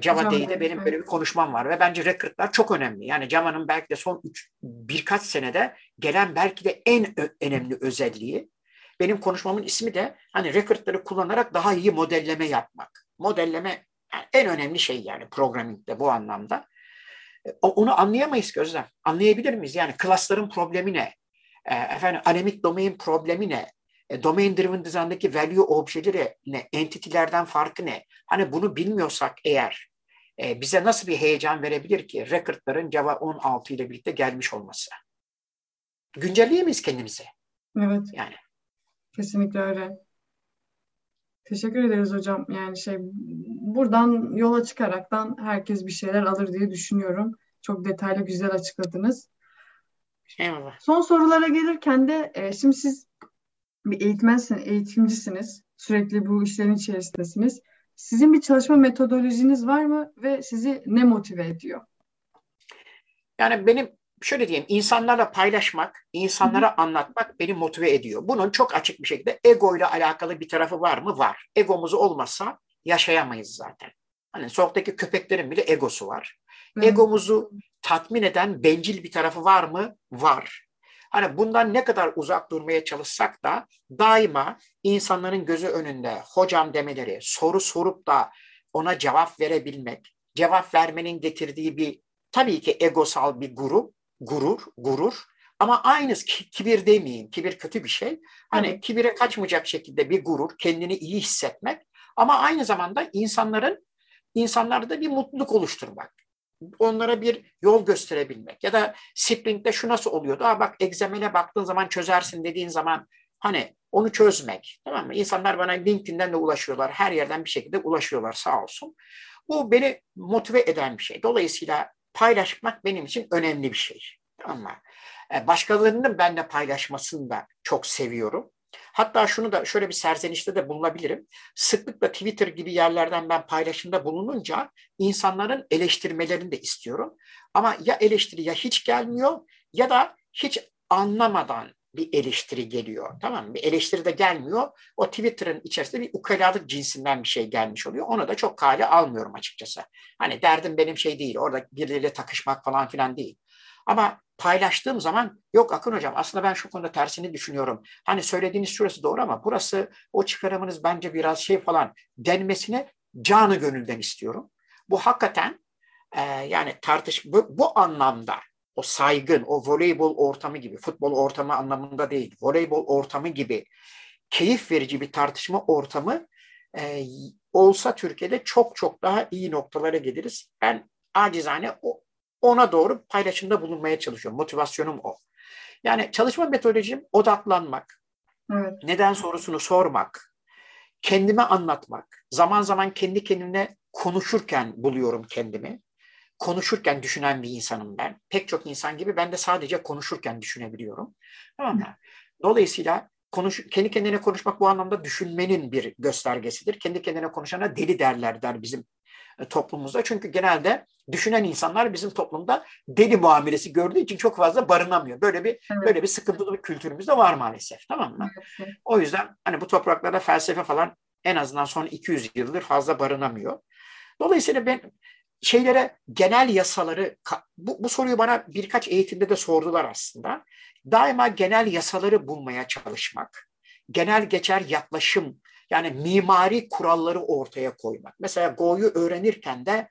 Java Day'de benim böyle bir konuşmam var ve bence record'lar çok önemli. Yani Java'nın belki de son birkaç senede gelen belki de en önemli özelliği. Benim konuşmamın ismi de hani record'ları kullanarak daha iyi modelleme yapmak. Modelleme yani en önemli şey yani programming'de bu anlamda. Onu anlayamayız ki Özlem. Anlayabilir miyiz? Yani class'ların problemi ne? Anemic domain problemi ne? Domain Driven Design'daki value objeleri ne? Entity'lerden farkı ne? Hani bunu bilmiyorsak eğer bize nasıl bir heyecan verebilir ki record'ların Java 16 ile birlikte gelmiş olması? Güncelleyemeyiz kendimizi. Evet. Yani. Kesinlikle öyle. Teşekkür ederiz hocam. Yani buradan yola çıkaraktan herkes bir şeyler alır diye düşünüyorum. Çok detaylı, güzel açıkladınız. Eyvallah. Son sorulara gelirken de şimdi siz bir eğitimcisiniz. Sürekli bu işlerin içerisindesiniz. Sizin bir çalışma metodolojiniz var mı ve sizi ne motive ediyor? Yani benim şöyle diyeyim, insanlarla paylaşmak, insanlara anlatmak beni motive ediyor. Bunun çok açık bir şekilde ego ile alakalı bir tarafı var mı? Var. Egomuz olmazsa yaşayamayız zaten. Hani sokaktaki köpeklerin bile egosu var. Hı. Egomuzu tatmin eden bencil bir tarafı var mı? Var. Hani bundan ne kadar uzak durmaya çalışsak da daima insanların gözü önünde hocam demeleri, soru sorup da ona cevap verebilmek, cevap vermenin getirdiği bir tabii ki egosal bir gurur ama aynı kibir demeyeyim. Kibir kötü bir şey. Hani evet. Kibire kaçmayacak şekilde bir gurur, kendini iyi hissetmek ama aynı zamanda insanlarda bir mutluluk oluşturmak. Onlara bir yol gösterebilmek ya da Spring'de şu nasıl oluyordu? Aa bak egzamene baktığın zaman çözersin dediğin zaman hani onu çözmek. Tamam mı? İnsanlar bana LinkedIn'den de ulaşıyorlar. Her yerden bir şekilde ulaşıyorlar sağ olsun. Bu beni motive eden bir şey. Dolayısıyla paylaşmak benim için önemli bir şey. Ama başkalarının benimle paylaşmasını da çok seviyorum. Hatta şunu da şöyle bir serzenişte de bulunabilirim. Sıklıkla Twitter gibi yerlerden ben paylaşımda bulununca insanların eleştirmelerini de istiyorum. Ama ya eleştiri ya hiç gelmiyor ya da hiç anlamadan bir eleştiri geliyor. Tamam mı? Bir eleştiri de gelmiyor. O Twitter'ın içerisinde bir ukalalık cinsinden bir şey gelmiş oluyor. Onu da çok kale almıyorum açıkçası. Hani derdim benim değil. Orada birileriyle takışmak falan filan değil. Ama paylaştığım zaman yok Akın hocam aslında ben şu konuda tersini düşünüyorum. Hani söylediğiniz şurası doğru ama burası o çıkarımınız bence biraz falan denmesini canı gönülden istiyorum. Bu hakikaten yani bu anlamda o saygın, o voleybol ortamı gibi, futbol ortamı anlamında değil, voleybol ortamı gibi keyif verici bir tartışma ortamı olsa Türkiye'de çok çok daha iyi noktalara geliriz. Ben acizane ona doğru paylaşımda bulunmaya çalışıyorum. Motivasyonum o. Yani çalışma metodolojim odaklanmak, evet. Neden sorusunu sormak, kendime anlatmak, zaman zaman kendi kendimle konuşurken buluyorum kendimi. Konuşurken düşünen bir insanım ben. Pek çok insan gibi ben de sadece konuşurken düşünebiliyorum. Tamam mı? Dolayısıyla kendi kendine konuşmak bu anlamda düşünmenin bir göstergesidir. Kendi kendine konuşana deli derler bizim toplumumuzda. Çünkü genelde düşünen insanlar bizim toplumda deli muamelesi gördüğü için çok fazla barınamıyor. Böyle bir sıkıntılı bir kültürümüz de var maalesef. Tamam mı? Evet. O yüzden hani bu topraklarda felsefe falan en azından son 200 yıldır fazla barınamıyor. Dolayısıyla ben genel yasaları, bu soruyu bana birkaç eğitimde de sordular aslında. Daima genel yasaları bulmaya çalışmak, genel geçer yaklaşım, yani mimari kuralları ortaya koymak. Mesela Go'yu öğrenirken de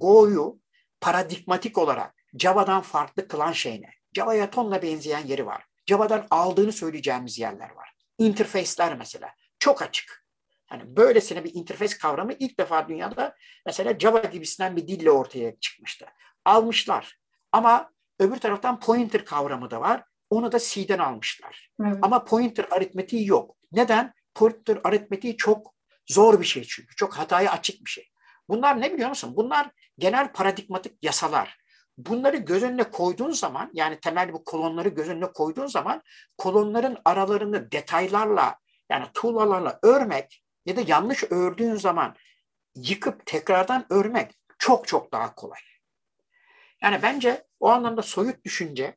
Go'yu paradigmatik olarak Java'dan farklı kılan şey ne? Java'ya tonla benzeyen yeri var. Java'dan aldığını söyleyeceğimiz yerler var. İnterface'ler mesela çok açık. Yani böylesine bir interface kavramı ilk defa dünyada mesela Java gibisinden bir dille ortaya çıkmıştı. Almışlar ama öbür taraftan pointer kavramı da var. Onu da C'den almışlar. Evet. Ama pointer aritmetiği yok. Neden? Pointer aritmetiği çok zor bir şey çünkü. Çok hataya açık bir şey. Bunlar ne biliyor musun? Bunlar genel paradigmatik yasalar. Bunları göz önüne koyduğun zaman yani temel bu kolonları göz önüne koyduğun zaman kolonların aralarını detaylarla yani tuğlalarla örmek ya da yanlış ördüğün zaman yıkıp tekrardan örmek çok çok daha kolay. Yani bence o anlamda soyut düşünce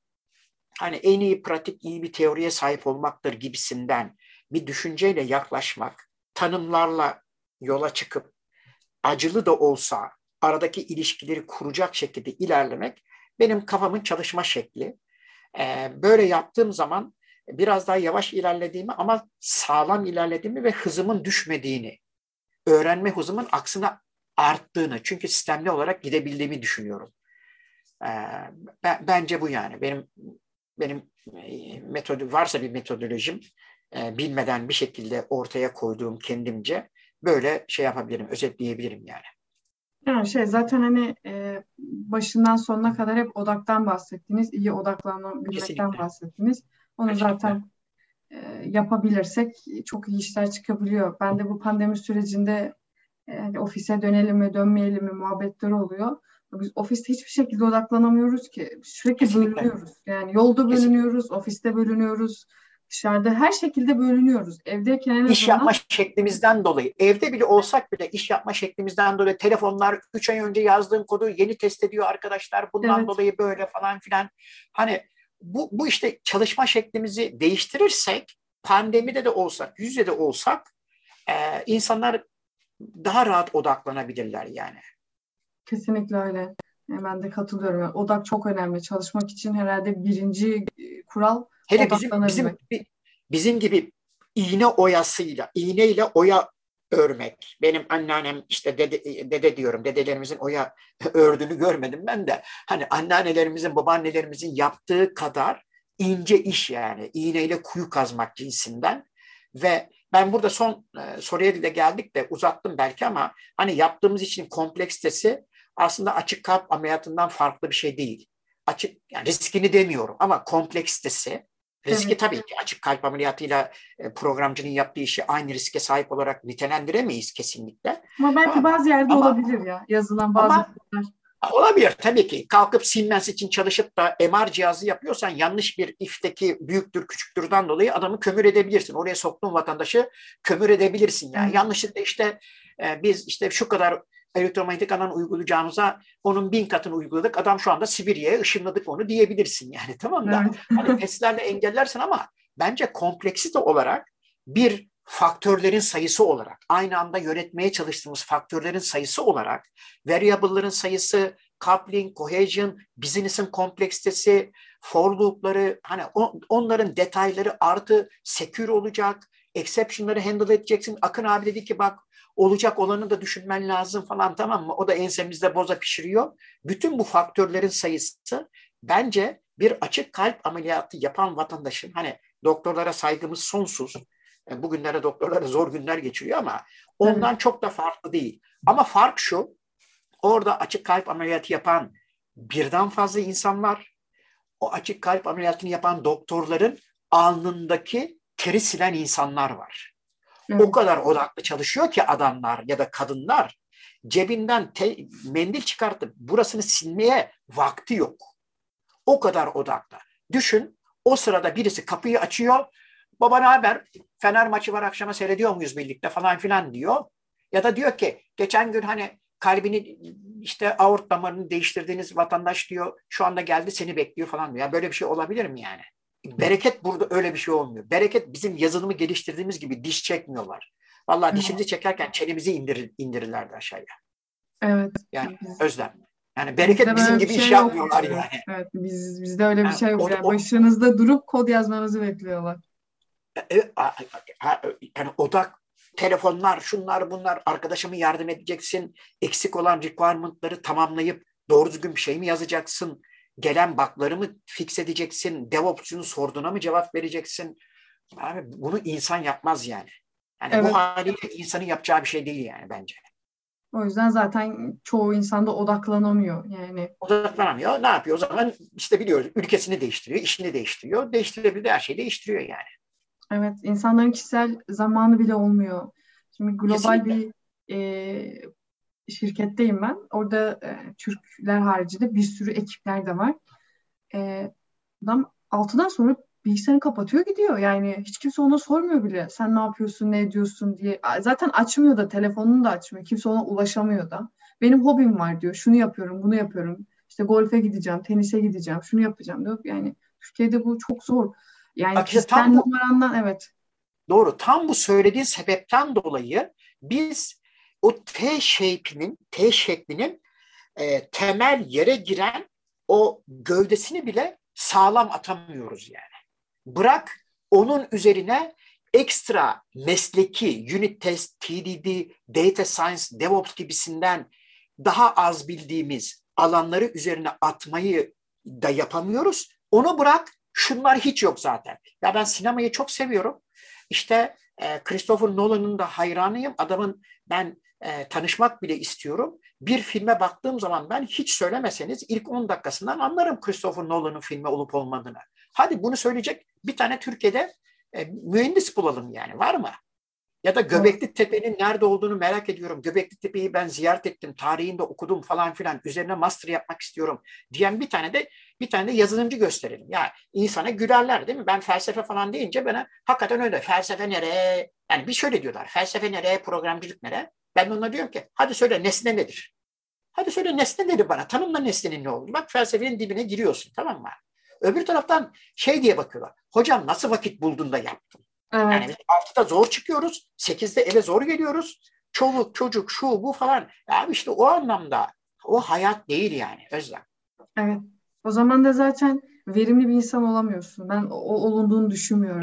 hani en iyi pratik, iyi bir teoriye sahip olmaktır gibisinden bir düşünceyle yaklaşmak, tanımlarla yola çıkıp acılı da olsa aradaki ilişkileri kuracak şekilde ilerlemek benim kafamın çalışma şekli. Böyle yaptığım zaman biraz daha yavaş ilerlediğimi ama sağlam ilerlediğimi ve hızımın düşmediğini, öğrenme hızımın aksine arttığını, çünkü sistemli olarak gidebildiğimi düşünüyorum. Bence bu yani. Benim varsa bir metodolojim, bilmeden bir şekilde ortaya koyduğum kendimce böyle şey yapabilirim, özetleyebilirim yani. Yani zaten hani başından sonuna kadar hep odaktan bahsettiniz, iyi odaklanabilmekten bahsettiniz. Onu gerçekten zaten yapabilirsek çok iyi işler çıkabiliyor. Ben de bu pandemi sürecinde hani ofise dönelim mi dönmeyelim mi muhabbetleri oluyor. Biz ofiste hiçbir şekilde odaklanamıyoruz ki. Sürekli bölünüyoruz. Yani yolda bölünüyoruz, ofiste bölünüyoruz. Dışarıda her şekilde bölünüyoruz. Evdeyken iş yapma şeklimizden dolayı, evde bile olsak bile iş yapma şeklimizden dolayı telefonlar 3 ay önce yazdığım kodu yeni test ediyor arkadaşlar. Bundan dolayı böyle falan filan. Hani bu işte çalışma şeklimizi değiştirirsek, pandemide de olsak, yüz yüze de olsak insanlar daha rahat odaklanabilirler yani. Kesinlikle öyle. Ben de katılıyorum. Odak çok önemli. Çalışmak için herhalde birinci kural. Hele bizim gibi iğneyle oya örmek. Benim anneannem işte dede diyorum. Dedelerimizin oya ördüğünü görmedim ben de. Hani anneannelerimizin, babaannelerimizin yaptığı kadar ince iş yani. İğneyle kuyu kazmak cinsinden. Ve ben burada son soruya da geldik de uzattım belki ama hani yaptığımız için kompleksitesi aslında açık kalp ameliyatından farklı bir şey değil. Yani riskini demiyorum ama kompleksitesi, riski tabii ki açık kalp ameliyatıyla programcının yaptığı işi aynı riske sahip olarak nitelendiremeyiz kesinlikle. Ama belki bazı yerde olabilir ya, yazılan bazı şeyler. Olabilir tabii ki. Kalkıp Siemens için çalışıp da MR cihazı yapıyorsan yanlış bir ifteki büyüktür küçüktürden dolayı adamı kömür edebilirsin. Oraya soktuğun vatandaşı kömür edebilirsin. Yani yanlışlıkla işte biz işte şu kadar elektromanyetik alan uygulayacağımıza onun 1000 katını uyguladık. Adam şu anda Sibirya'ya ışınladık onu diyebilirsin yani, tamam da. Hani testlerle engellersin ama bence kompleksite olarak bir faktörlerin sayısı olarak, aynı anda yönetmeye çalıştığımız faktörlerin sayısı olarak, variable'ların sayısı, coupling, cohesion, business'in kompleksitesi, for loop'ları, hani onların detayları artı secure olacak, exception'ları handle edeceksin. Akın abi dedi ki bak olacak olanı da düşünmen lazım falan, tamam mı? O da ensemizde boza pişiriyor. Bütün bu faktörlerin sayısı bence bir açık kalp ameliyatı yapan vatandaşın, hani doktorlara saygımız sonsuz. Bugünlere doktorlara zor günler geçiriyor ama ondan çok da farklı değil. Ama fark şu, orada açık kalp ameliyatı yapan birden fazla insan var. O açık kalp ameliyatını yapan doktorların alnındaki teri silen insanlar var. Evet. O kadar odaklı çalışıyor ki adamlar ya da kadınlar, cebinden mendil çıkartıp burasını silmeye vakti yok. O kadar odaklı. Düşün, o sırada birisi kapıyı açıyor. Baba ne haber? Fener maçı var, akşama seyrediyor muyuz birlikte falan filan diyor. Ya da diyor ki geçen gün hani kalbini işte aort damarını değiştirdiğiniz vatandaş diyor şu anda geldi seni bekliyor falan diyor. Ya böyle bir şey olabilir mi yani? Bereket burada öyle bir şey olmuyor. Bereket bizim yazılımı geliştirdiğimiz gibi diş çekmiyorlar. Vallahi dişimizi çekerken çenemizi indirirler de aşağıya. Evet. Yani Özlem. Yani bereket bizde bizim gibi şey iş yapmıyorlar yani. Evet, bizde öyle bir şey yok. Yani başınızda durup kod yazmanızı bekliyorlar. Yani odak, telefonlar, şunlar bunlar, arkadaşıma yardım edeceksin, eksik olan requirement'ları tamamlayıp doğru düzgün bir şey mi yazacaksın, gelen bug'ları mı fix edeceksin, DevOps'un sorduğuna mı cevap vereceksin? Abi bunu insan yapmaz yani. Yani bu haliyle insanın yapacağı bir şey değil yani bence. O yüzden zaten çoğu insan da odaklanamıyor yani. Odaklanamıyor. Ne yapıyor? O zaman işte biliyoruz, ülkesini değiştiriyor, işini değiştiriyor, değiştirebildiği her şeyi değiştiriyor yani. Evet, insanların kişisel zamanı bile olmuyor. Şimdi global bir şirketteyim ben. Orada Türkler haricinde bir sürü ekipler de var. Adam 6'dan sonra bilgisayarını kapatıyor gidiyor. Yani hiç kimse ona sormuyor bile. Sen ne yapıyorsun, ne ediyorsun diye. Zaten açmıyor da, telefonunu da açmıyor. Kimse ona ulaşamıyor da. Benim hobim var diyor. Şunu yapıyorum, bunu yapıyorum. İşte golfe gideceğim, tenise gideceğim, şunu yapacağım diyor. Yani Türkiye'de bu çok zor. Yani kişisel numarandan evet. Doğru. Tam bu söylediğin sebepten dolayı biz o T şeklinin temel yere giren o gövdesini bile sağlam atamıyoruz yani. Bırak onun üzerine ekstra mesleki unit test, TDD, data science, DevOps gibisinden daha az bildiğimiz alanları üzerine atmayı da yapamıyoruz. Onu bırak, şunlar hiç yok zaten. Ya ben sinemayı çok seviyorum. İşte Christopher Nolan'ın da hayranıyım. Adamın ben tanışmak bile istiyorum. Bir filme baktığım zaman ben hiç söylemeseniz ilk 10 dakikasından anlarım Christopher Nolan'ın filmi olup olmadığını. Hadi bunu söyleyecek bir tane Türkiye'de mühendis bulalım yani, var mı? Ya da Göbekli Tepe'nin nerede olduğunu merak ediyorum. Göbekli Tepe'yi ben ziyaret ettim, tarihini de okudum falan filan. Üzerine master yapmak istiyorum diyen bir tane de yazılımcı gösterelim. Yani insana gülerler değil mi? Ben felsefe falan deyince bana hakikaten öyle. Felsefe nereye? Yani bir şöyle diyorlar. Felsefe nereye? Programcılık nereye? Ben onlara diyorum ki hadi söyle nesne nedir? Hadi söyle nesne nedir bana? Tanımla nesnenin ne olduğunu. Bak felsefenin dibine giriyorsun, tamam mı? Öbür taraftan şey diye bakıyorlar. Hocam nasıl vakit buldun da yaptın? Evet. Yani biz 6'da zor çıkıyoruz, 8'de eve zor geliyoruz. Çoluk, çocuk, şu, bu falan. Ya işte o anlamda o hayat değil yani Özlem. Evet. O zaman da zaten verimli bir insan olamıyorsun. Ben olunduğunu düşünmüyorum.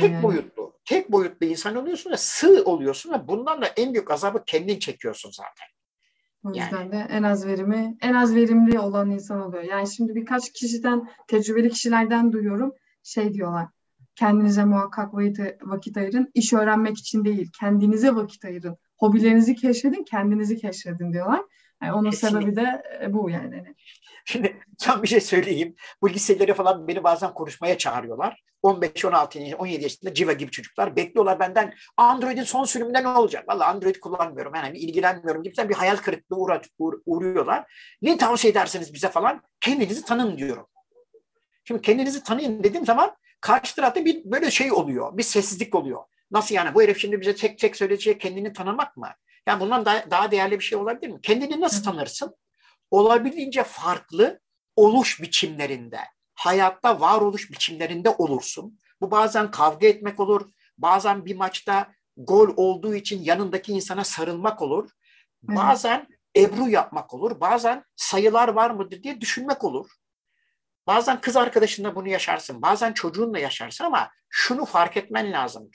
Tek boyutlu insan oluyorsun ve sığ oluyorsun ve bundan da en büyük azabı kendin çekiyorsun zaten. O yüzden yani. De en az verimli olan insan oluyor. Yani şimdi birkaç kişiden, tecrübeli kişilerden duyuyorum. Şey diyorlar. Kendinize muhakkak vakit ayırın. İş öğrenmek için değil. Kendinize vakit ayırın. Hobilerinizi keşfedin, kendinizi keşfedin diyorlar. Yani onun sebebi de bu yani. Şimdi tam bir şey söyleyeyim. Bu liselere falan beni bazen konuşmaya çağırıyorlar. 15, 16, 17 yaşında civa gibi çocuklar. Bekliyorlar benden Android'in son sürümünde ne olacak? Vallahi Android kullanmıyorum, yani ilgilenmiyorum gibi bir hayal kırıklığı uğruyorlar. Ne tavsiye ederseniz bize falan, kendinizi tanın diyorum. Şimdi kendinizi tanıyın dediğim zaman karşı tarafta bir böyle şey oluyor. Bir sessizlik oluyor. Nasıl yani? Bu herif şimdi bize tek tek söyleyecek, kendini tanımak mı? Yani bundan daha değerli bir şey olabilir mi? Kendini nasıl tanırsın? Olabildiğince farklı oluş biçimlerinde, hayatta varoluş biçimlerinde olursun. Bu bazen kavga etmek olur. Bazen bir maçta gol olduğu için yanındaki insana sarılmak olur. Bazen ebru yapmak olur. Bazen sayılar var mıdır diye düşünmek olur. Bazen kız arkadaşınla bunu yaşarsın, bazen çocuğunla yaşarsın ama şunu fark etmen lazım.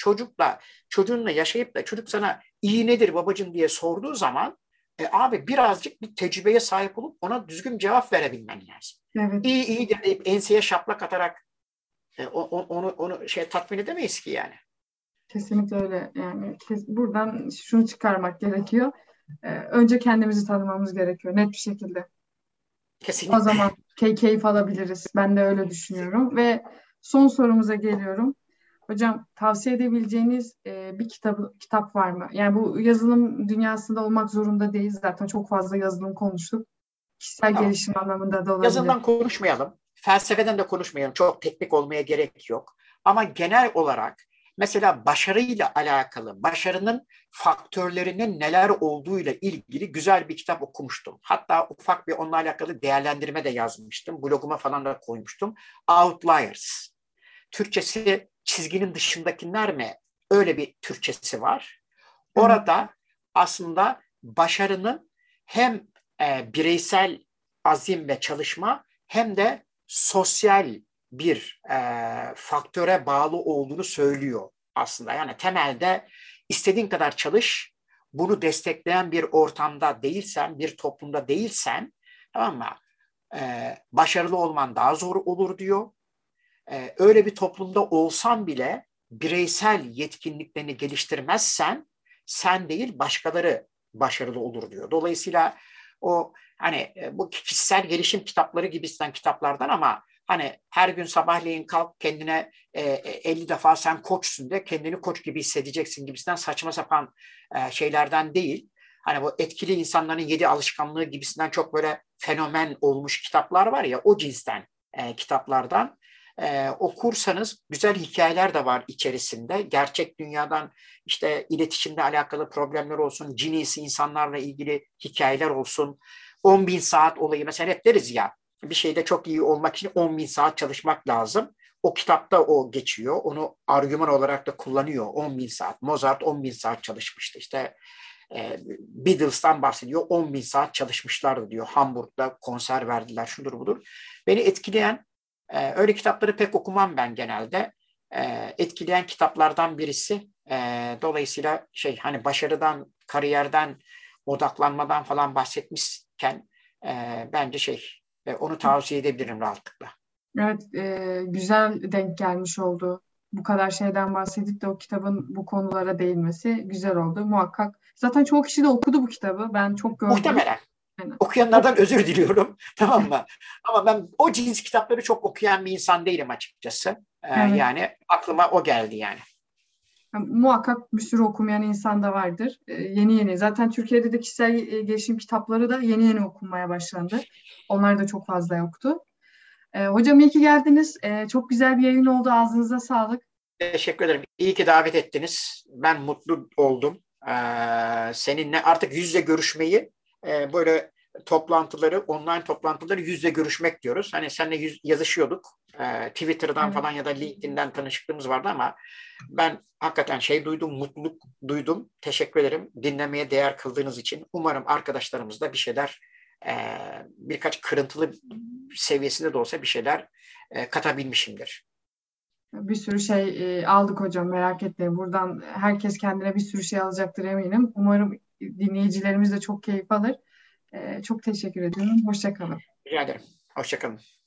Çocuğunla yaşayıp da çocuk sana iyi nedir babacığım diye sorduğu zaman abi birazcık bir tecrübeye sahip olup ona düzgün cevap verebilmen lazım. Evet. İyi iyidir deyip enseye şaplak atarak onu tatmin edemeyiz ki yani. Kesinlikle öyle. Yani buradan şunu çıkarmak gerekiyor. Önce kendimizi tanımamız gerekiyor net bir şekilde. Kesinlikle. O zaman keyif alabiliriz. Ben de öyle düşünüyorum. Ve son sorumuza geliyorum. Hocam tavsiye edebileceğiniz bir kitap var mı? Yani bu yazılım dünyasında olmak zorunda değil. Zaten çok fazla yazılım konuştuk. Kişisel gelişim anlamında da olabilir. Yazılımdan konuşmayalım. Felsefeden de konuşmayalım. Çok teknik olmaya gerek yok. Ama genel olarak mesela başarıyla alakalı, başarının faktörlerinin neler olduğuyla ilgili güzel bir kitap okumuştum. Hatta ufak bir onunla alakalı değerlendirme de yazmıştım. Bloguma falan da koymuştum. Outliers. Türkçesi çizginin dışındakiler mi? Öyle bir Türkçesi var. Orada aslında başarının hem bireysel azim ve çalışma hem de sosyal bir faktöre bağlı olduğunu söylüyor aslında. Yani temelde istediğin kadar çalış, bunu destekleyen bir ortamda değilsen, bir toplumda değilsen, tamam mı? Başarılı olman daha zor olur diyor. Öyle bir toplumda olsan bile bireysel yetkinliklerini geliştirmezsen sen değil başkaları başarılı olur diyor. Dolayısıyla o hani bu kişisel gelişim kitapları gibisinden kitaplardan ama hani her gün sabahleyin kalk kendine 50 defa sen koçsun de kendini koç gibi hissedeceksin gibisinden saçma sapan şeylerden değil. Hani bu etkili insanların 7 alışkanlığı gibisinden çok böyle fenomen olmuş kitaplar var ya, o cinsten kitaplardan okursanız güzel hikayeler de var içerisinde. Gerçek dünyadan işte iletişimle alakalı problemler olsun, cin iyisi insanlarla ilgili hikayeler olsun. 10.000 saat olayı mesela hep deriz ya. Bir şeyde çok iyi olmak için 10.000 saat çalışmak lazım. O kitapta o geçiyor. Onu argüman olarak da kullanıyor. 10.000 saat. Mozart 10.000 saat çalışmıştı. İşte Beatles'tan bahsediyor. 10.000 saat çalışmışlardı diyor. Hamburg'da konser verdiler. Şudur budur. Beni etkileyen, öyle kitapları pek okumam ben genelde. Etkileyen kitaplardan birisi. Dolayısıyla hani başarıdan, kariyerden, odaklanmadan falan bahsetmişken bence onu tavsiye edebilirim rahatlıkla. Evet, güzel denk gelmiş oldu. Bu kadar şeyden bahsedip de o kitabın bu konulara değinmesi güzel oldu muhakkak. Zaten çoğu kişi de okudu bu kitabı. Ben çok gördüm. Muhtemelen. Yani. Okuyanlardan özür diliyorum. Tamam mı? Ama ben o cins kitapları çok okuyan bir insan değilim açıkçası. Evet. Yani aklıma o geldi yani. Muhakkak bir sürü okumayan insan da vardır. Yeni. Zaten Türkiye'de de kişisel gelişim kitapları da yeni okunmaya başlandı. Onlar da çok fazla yoktu. Hocam iyi ki geldiniz. Çok güzel bir yayın oldu. Ağzınıza sağlık. Teşekkür ederim. İyi ki davet ettiniz. Ben mutlu oldum. Seninle artık yüzle görüşmeyi, böyle toplantıları, online toplantıları yüzle görüşmek diyoruz. Hani seninle yazışıyorduk. Twitter'dan falan ya da LinkedIn'den tanışıklığımız vardı ama ben hakikaten duydum, mutluluk duydum. Teşekkür ederim. Dinlemeye değer kıldığınız için. Umarım arkadaşlarımız da bir şeyler, birkaç kırıntılı seviyesinde de olsa bir şeyler katabilmişimdir. Bir sürü aldık hocam, merak etmeyin. Buradan herkes kendine bir sürü alacaktır eminim. Umarım dinleyicilerimiz de çok keyif alır. Çok teşekkür ediyorum. Hoşça kalın. Rica ederim. Hoşça kalın.